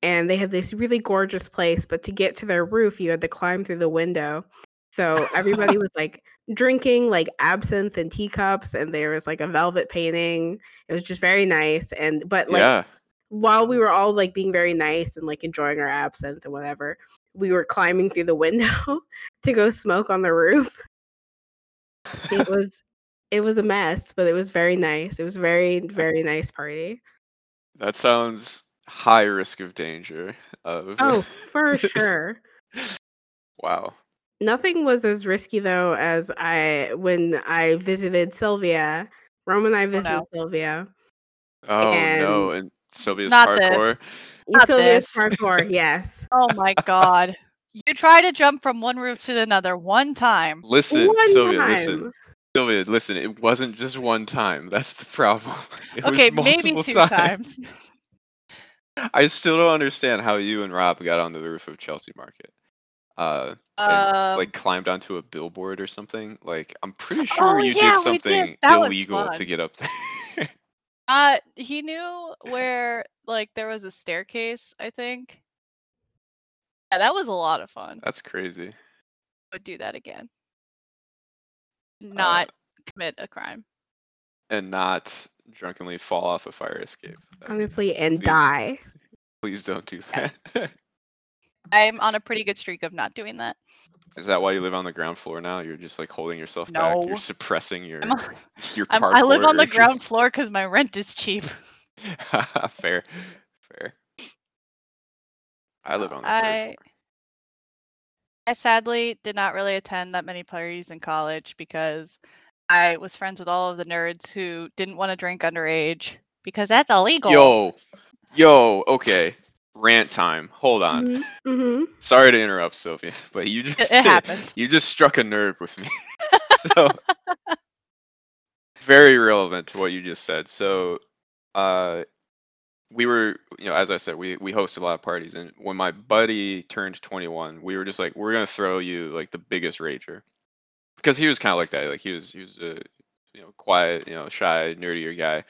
and they had this really gorgeous place, but to get to their roof, you had to climb through the window. So everybody was like drinking like absinthe and teacups, and there was like a velvet painting. It was just very nice. And but like while we were all like being very nice and like enjoying our absinthe and whatever, we were climbing through the window to go smoke on the roof. It was a mess, but it was very nice. It was a very, very nice party. That sounds high risk of danger. Oh, for sure. Wow. Nothing was as risky, though, as when I visited Sylvia. Rome and I visited Sylvia. Oh, no. And Sylvia's parkour? Sylvia's parkour, yes. Oh, my God. You try to jump from one roof to another one time. Listen, Sylvia, listen. Sylvia, listen, it wasn't just one time. That's the problem. It okay, was multiple maybe two times. I still don't understand how you and Rob got on the roof of Chelsea Market. And, like, climbed onto a billboard or something. Like, I'm pretty sure did something illegal to get up there. He knew where, like, there was a staircase, I think. Yeah, that was a lot of fun. That's crazy. I would do that again. Not commit a crime. And not drunkenly fall off a fire escape. Honestly, and please, die. Please don't do that. Yeah. I'm on a pretty good streak of not doing that. Is that why you live on the ground floor now? You're just like holding yourself back. You're suppressing your parkour. I live on the ground floor because my rent is cheap. Fair. I live on the third floor. I sadly did not really attend that many parties in college because I was friends with all of the nerds who didn't want to drink underage because that's illegal. Yo, okay. Rant time. Hold on. Mm-hmm. Sorry to interrupt, Sophia, but you just struck a nerve with me. So very relevant to what you just said. So we were, as I said, we hosted a lot of parties, and when my buddy turned 21, we were just like, we're gonna throw you like the biggest rager, because he was kind of like that. Like he was a quiet, shy, nerdier guy,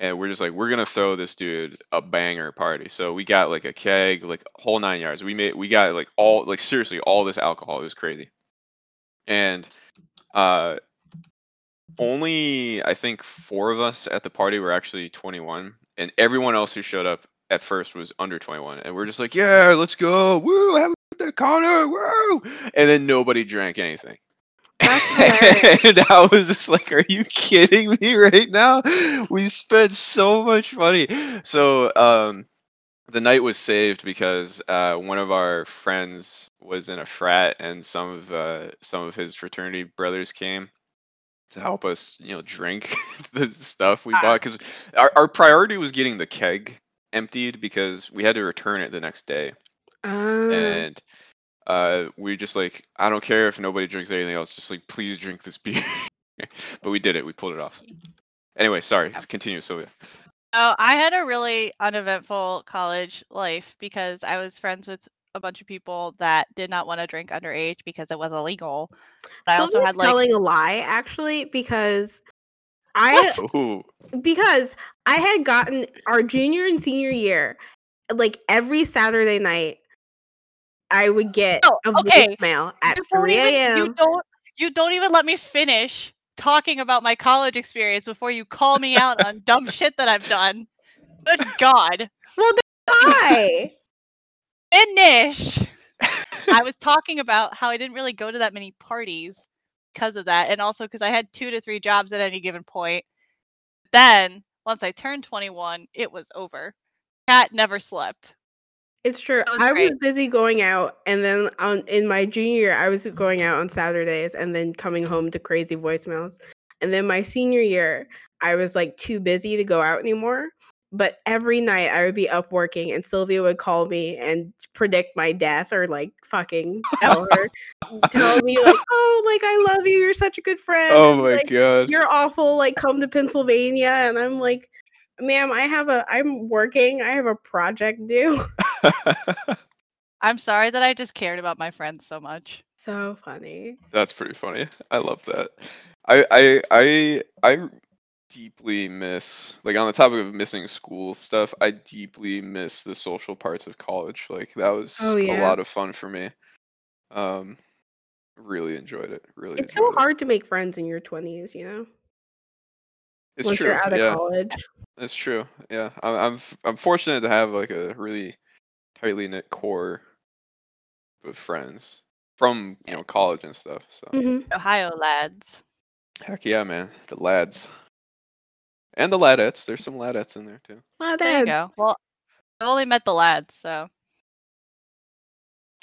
and we're just like, we're gonna throw this dude a banger party. So we got like a keg, like whole 9 yards. We got like all, like seriously all this alcohol. It was crazy, and only I think 4 of us at the party were actually 21. And everyone else who showed up at first was under 21. And we're just like, yeah, let's go. Woo, have a birthday, Connor. Woo. And then nobody drank anything. And I was just like, are you kidding me right now? We spent so much money. So the night was saved because one of our friends was in a frat, and some of his fraternity brothers came to help us, drink the stuff we bought, because our priority was getting the keg emptied because we had to return it the next day. And we just like, I don't care if nobody drinks anything else, just like please drink this beer. But we did it. We pulled it off. Anyway, sorry. Yeah. Continue, Sylvia. Oh, I had a really uneventful college life because I was friends with a bunch of people that did not want to drink underage because it was illegal. But I also had like telling a lie, actually, because I had gotten our junior and senior year, like every Saturday night, I would get a voicemail at 3 a.m. You don't even let me finish talking about my college experience before you call me out on dumb shit that I've done. Good God. Well, why? Finish. I was talking about how I didn't really go to that many parties because of that, and also because I had 2 to 3 jobs at any given point. Then, once I turned 21, it was over. Cat never slept. It's true. I was busy going out, and then in my junior year, I was going out on Saturdays and then coming home to crazy voicemails. And then my senior year, I was like too busy to go out anymore. But every night I would be up working, and Sylvia would call me and predict my death, or like fucking tell me like, oh, like I love you, you're such a good friend. Oh my God, you're awful. Like come to Pennsylvania, and I'm like, ma'am, I'm working. I have a project due. I'm sorry that I just cared about my friends so much. So funny. That's pretty funny. I love that. I deeply miss, like on the topic of missing school stuff, I deeply miss the social parts of college. Like that was a lot of fun for me. Really enjoyed it. It's so hard to make friends in your 20s, It's once true. You're out of college. That's true. Yeah, I'm fortunate to have like a really tightly knit core of friends from college and stuff. So Ohio lads. Heck yeah, man, the lads. And the ladettes. There's some ladettes in there, too. Well, there you go. Well, I've only met the lads, so.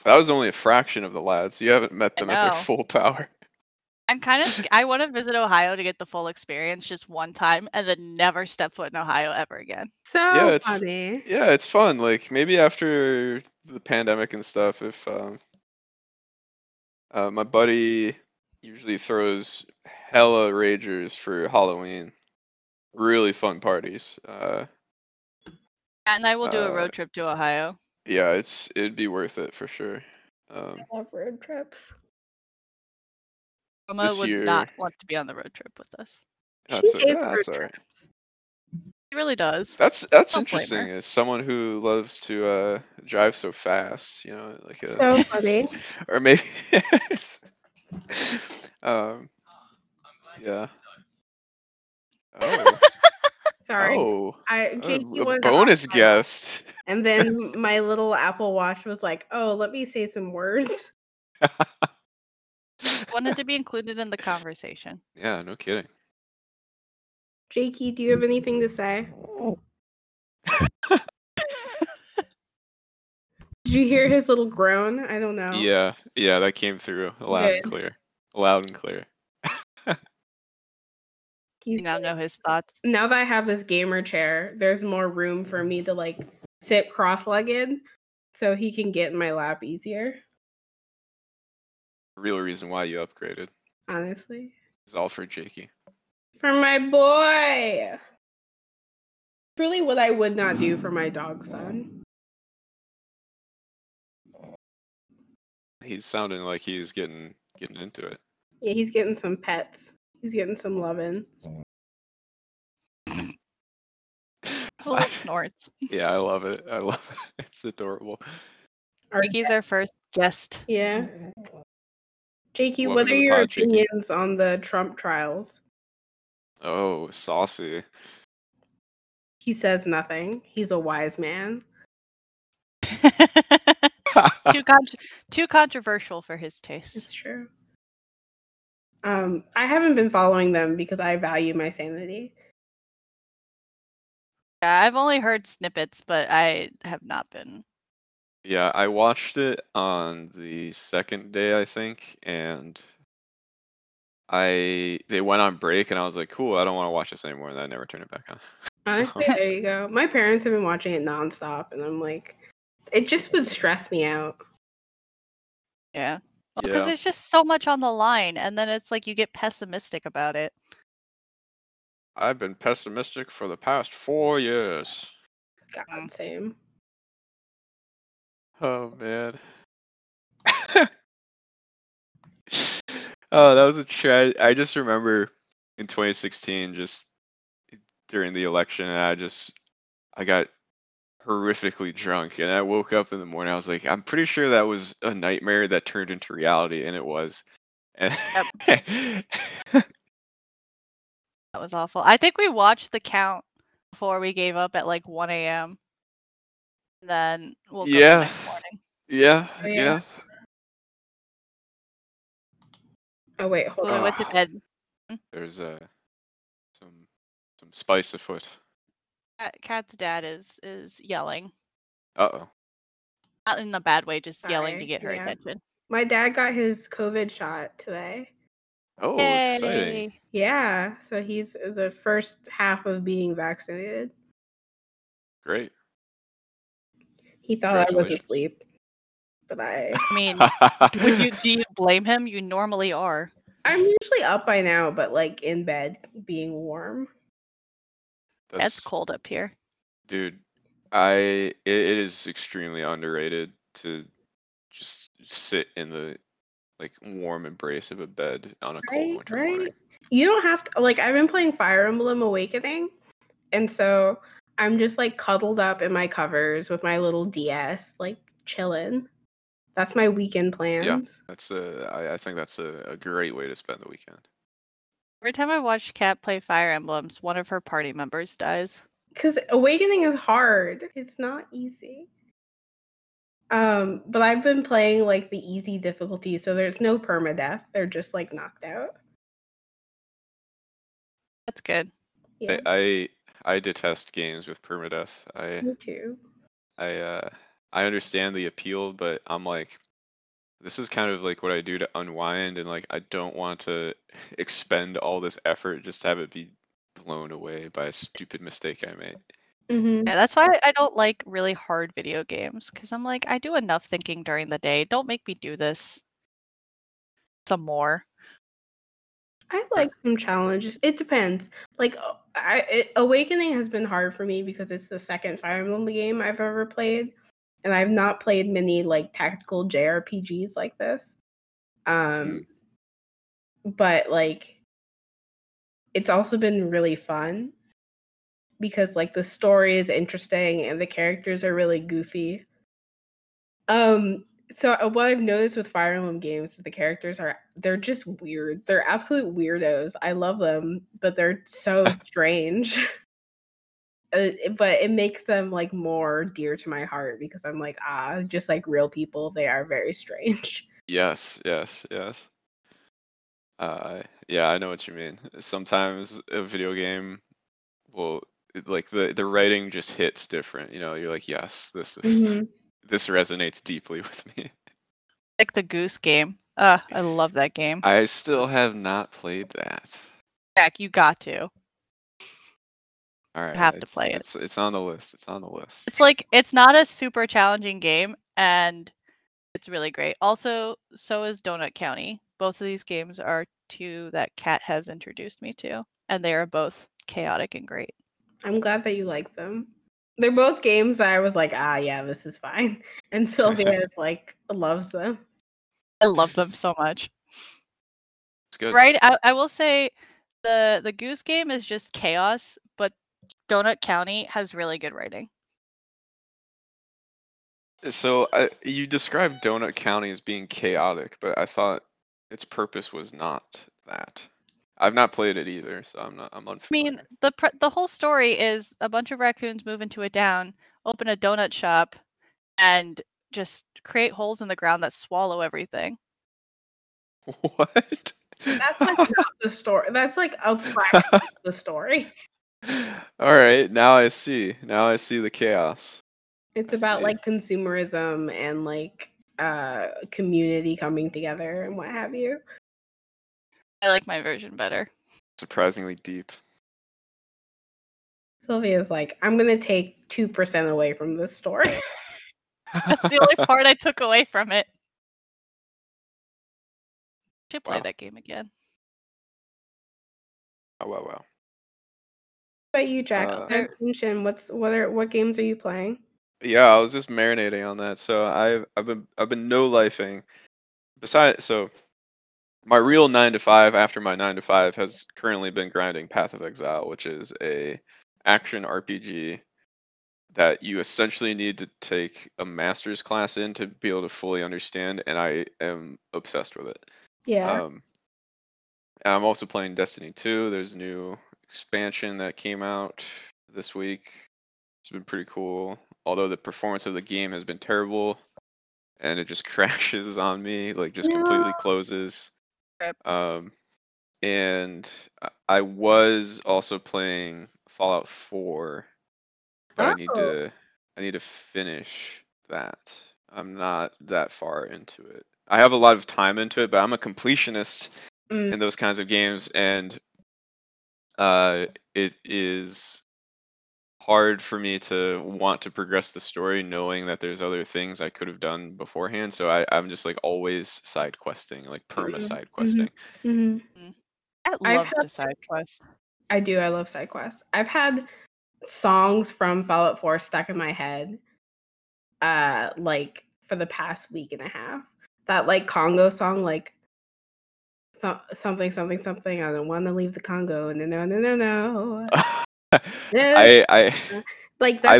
That was only a fraction of the lads. You haven't met them at their full power. I'm kind of... I want to visit Ohio to get the full experience just one time and then never step foot in Ohio ever again. So funny. Yeah, it's fun. Like, maybe after the pandemic and stuff, if my buddy... usually throws hella ragers for Halloween. Really fun parties. And I will do a road trip to Ohio. Yeah, it'd be worth it for sure. I love road trips. Roma would not want to be on the road trip with us. She hates road trips. She really does. That's interesting. As someone who loves to drive so fast, you know, like so funny. Or maybe. Yeah. Oh. Sorry. Oh, a bonus guest. And then my little Apple Watch was like, "Oh, let me say some words." Wanted to be included in the conversation. Yeah, no kidding. Jakey, do you have anything to say? Did you hear his little groan? I don't know. Yeah, that came through loud and clear. You now know his thoughts. Now that I have this gamer chair, there's more room for me to like sit cross-legged, so he can get in my lap easier. Real reason why you upgraded. Honestly. It's all for Jakey. For my boy. Truly what I would not do for my dog son. He's sounding like he's getting into it. Yeah, he's getting some pets. He's getting some loving. Little snorts. Yeah, I love it. It's adorable. Jakey's our first guest. Yeah. Jakey, what are your opinions on the Trump trials? Oh, saucy. He says nothing. He's a wise man. Too controversial for his taste. It's true. I haven't been following them because I value my sanity. Yeah, I've only heard snippets, but I have not been. Yeah, I watched it on the second day, I think, and they went on break, and I was like, cool, I don't want to watch this anymore, and I never turned it back on. Honestly, there you go. My parents have been watching it nonstop, and I'm like, it just would stress me out. Yeah. Because there's just so much on the line, and then it's like you get pessimistic about it. I've been pessimistic for the past 4 years. God, same. Oh, man. Oh, that was a tragedy. I just remember in 2016, just during the election, and I got horrifically drunk, and I woke up in the morning. I was like, I'm pretty sure that was a nightmare that turned into reality, and it was. And that was awful. I think we watched the count before we gave up at like 1 a.m. Then we'll go the next morning. Yeah. Oh wait, hold on. We went to bed. There's some spice afoot. Kat's dad is yelling. Uh-oh. Not in a bad way, just yelling to get her attention. My dad got his COVID shot today. Oh, yay. Exciting. Yeah, so he's the first half of being vaccinated. Great. He thought I was asleep, but I mean, do you blame him? You normally are. I'm usually up by now, but like in bed, being warm. That's cold up here. Dude, it is extremely underrated to just sit in the like warm embrace of a bed on a cold winter morning. You don't have to, like, I've been playing Fire Emblem Awakening, and so I'm just like cuddled up in my covers with my little DS, like chilling. That's my weekend plans. Yeah, that's I think that's a great way to spend the weekend. Every time I watch Kat play Fire Emblems, one of her party members dies. Because Awakening is hard. It's not easy. But I've been playing like the easy difficulty, so there's no permadeath. They're just like knocked out. That's good. Yeah. I detest games with permadeath. Me too. I understand the appeal, but I'm like, this is kind of like what I do to unwind, and like I don't want to expend all this effort just to have it be blown away by a stupid mistake I made. Mm-hmm. Yeah, that's why I don't like really hard video games, because I'm like, I do enough thinking during the day. Don't make me do this some more. I like some challenges. It depends. Like, Awakening has been hard for me because it's the second Fire Emblem game I've ever played, and I've not played many like tactical JRPGs like this. But like, it's also been really fun because like the story is interesting and the characters are really goofy. So what I've noticed with Fire Emblem games is the characters they're just weird. They're absolute weirdos. I love them, but they're so strange. But it makes them like more dear to my heart because I'm like, just like real people, they are very strange. Yes. Yeah, I know what you mean. Sometimes a video game will like the writing just hits different. You know, you're like, yes, this is. Mm-hmm. This resonates deeply with me. Like the Goose Game. I love that game. I still have not played that. Jack, you got to. All right. You have to play it. It's on the list. It's like, it's not a super challenging game, and it's really great. Also, so is Donut County. Both of these games are two that Kat has introduced me to, and they are both chaotic and great. I'm glad that you like them. They're both games that I was like, yeah, this is fine. And Sylvia is like, loves them. I love them so much. It's good. Right? I will say the Goose Game is just chaos, but Donut County has really good writing. So you described Donut County as being chaotic, but I thought its purpose was not that. I've not played it either, so I'm unfamiliar. I mean, the whole story is a bunch of raccoons move into a town, open a donut shop, and just create holes in the ground that swallow everything. What? That's like not the story. That's like a flash of the story. All right, now I see. Now I see the chaos. It's about like consumerism and like community coming together and what have you. I like my version better. Surprisingly deep. Sylvia's like, I'm going to take 2% away from this story. That's the only part I took away from it. Should play that game again. Oh, wow. What about you, Jack? What games are you playing? Yeah, I was just marinating on that. So I've been no-lifing. My real 9-to-5 after my 9-to-5 has currently been grinding Path of Exile, which is a action RPG that you essentially need to take a master's class in to be able to fully understand, and I am obsessed with it. Yeah. I'm also playing Destiny 2. There's a new expansion that came out this week. It's been pretty cool, although the performance of the game has been terrible, and it just crashes on me, like just completely closes. And I was also playing Fallout 4, but I need to finish that. I'm not that far into it. I have a lot of time into it, but I'm a completionist in those kinds of games, and it is hard for me to want to progress the story knowing that there's other things I could have done beforehand, so I'm just like always side questing, like perma side questing. Mm-hmm. I love to side quest. I do. I love side quests. I've had songs from Fallout 4 stuck in my head like for the past week and a half. That like Congo song, like something, I don't want to leave the Congo, no. I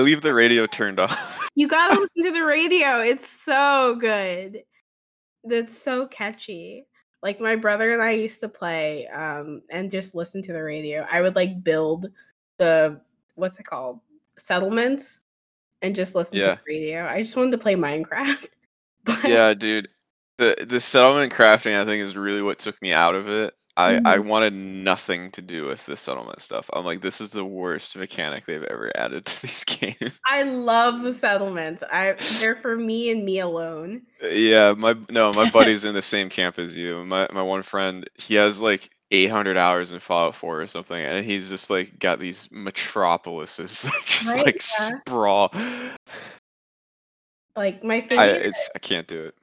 leave the radio turned off. You gotta listen to the radio. It's so good. That's so catchy. Like my brother and I used to play and just listen to the radio. I would like build the settlements and just listen to the radio. I just wanted to play Minecraft. But... yeah, dude. The settlement crafting I think is really what took me out of it. I wanted nothing to do with the settlement stuff. I'm like, this is the worst mechanic they've ever added to these games. I love the settlements. They're for me and me alone. Yeah, my buddy's in the same camp as you. My one friend, he has like 800 hours in Fallout 4 or something, and he's just like got these metropolises that just sprawl. Like my favorite, I can't do it.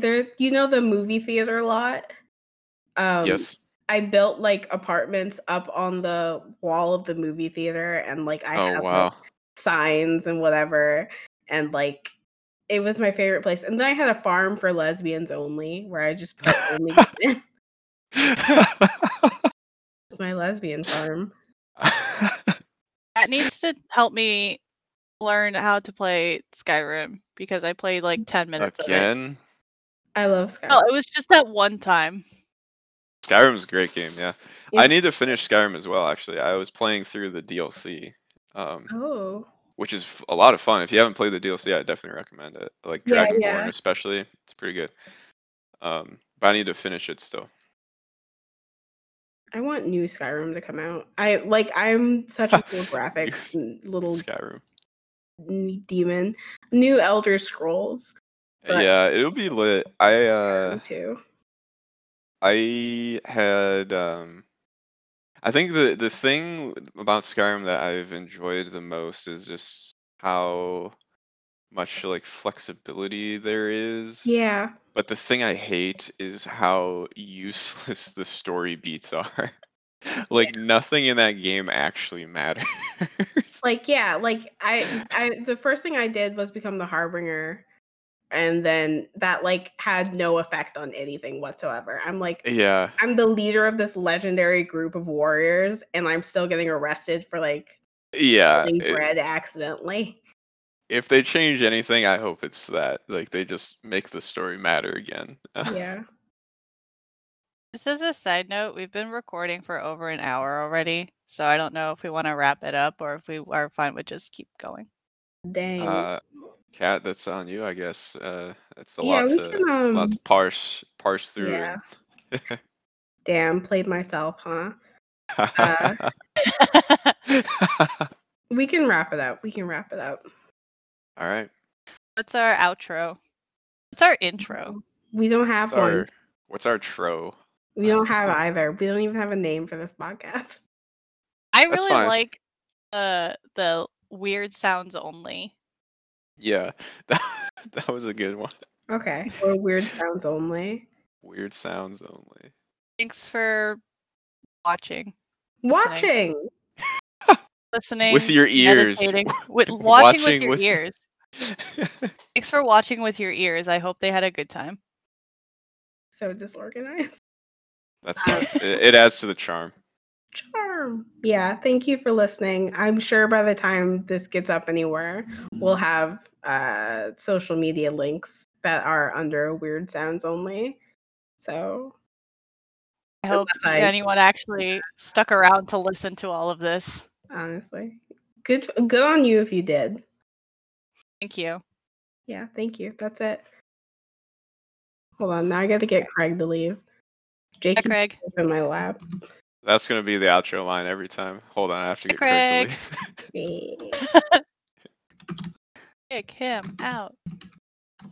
There, you know the movie theater lot. Yes. I built like apartments up on the wall of the movie theater, and like I have like, signs and whatever, and like it was my favorite place. And then I had a farm for lesbians only, where I just put only women. It's my lesbian farm. That needs to help me learn how to play Skyrim, because I played like 10 minutes again. Of it. I love Skyrim. Oh, it was just that one time. Skyrim's a great game, yeah. I need to finish Skyrim as well, actually. I was playing through the DLC, which is a lot of fun. If you haven't played the DLC, I definitely recommend it. Like Dragonborn, especially, it's pretty good. But I need to finish it still. I want new Skyrim to come out. I'm such a cool graphic little Skyrim demon. New Elder Scrolls. Yeah, it'll be lit. I think the thing about Skyrim that I've enjoyed the most is just how much like flexibility there is. Yeah. But the thing I hate is how useless the story beats are. Nothing in that game actually matters. The first thing I did was become the Harbinger, and then that like had no effect on anything whatsoever. I'm like, yeah, I'm the leader of this legendary group of warriors, and I'm still getting arrested for like stealing bread accidentally. If they change anything, I hope it's that. Like, they just make the story matter again. Yeah. Just as a side note, we've been recording for over an hour already, so I don't know if we want to wrap it up or if we are fine with just keep going. Dang. Kat, that's on you, I guess. That's a lot to parse through. Yeah. Damn, played myself, huh? We can wrap it up. All right. What's our outro? What's our intro? We don't have one. What's our tro? We don't have either. We don't even have a name for this podcast. I really like the weird sounds only. Yeah, that was a good one. Okay, or weird sounds only. Weird sounds only. Thanks for watching. Listening with your ears. With watching with your ears. Thanks for watching with your ears. I hope they had a good time. So disorganized. That's it adds to the charm. Yeah, thank you for listening. I'm sure by the time this gets up anywhere, we'll have social media links that are under Weird Sounds Only. So I hope anyone actually stuck around to listen to all of this. Honestly, good on you if you did. Thank you. Yeah, thank you. That's it. Hold on, now I got to get Craig to leave. Jake, Craig, in my lap. That's gonna be the outro line every time. Hold on, I have to get Craig to leave. Kick him out.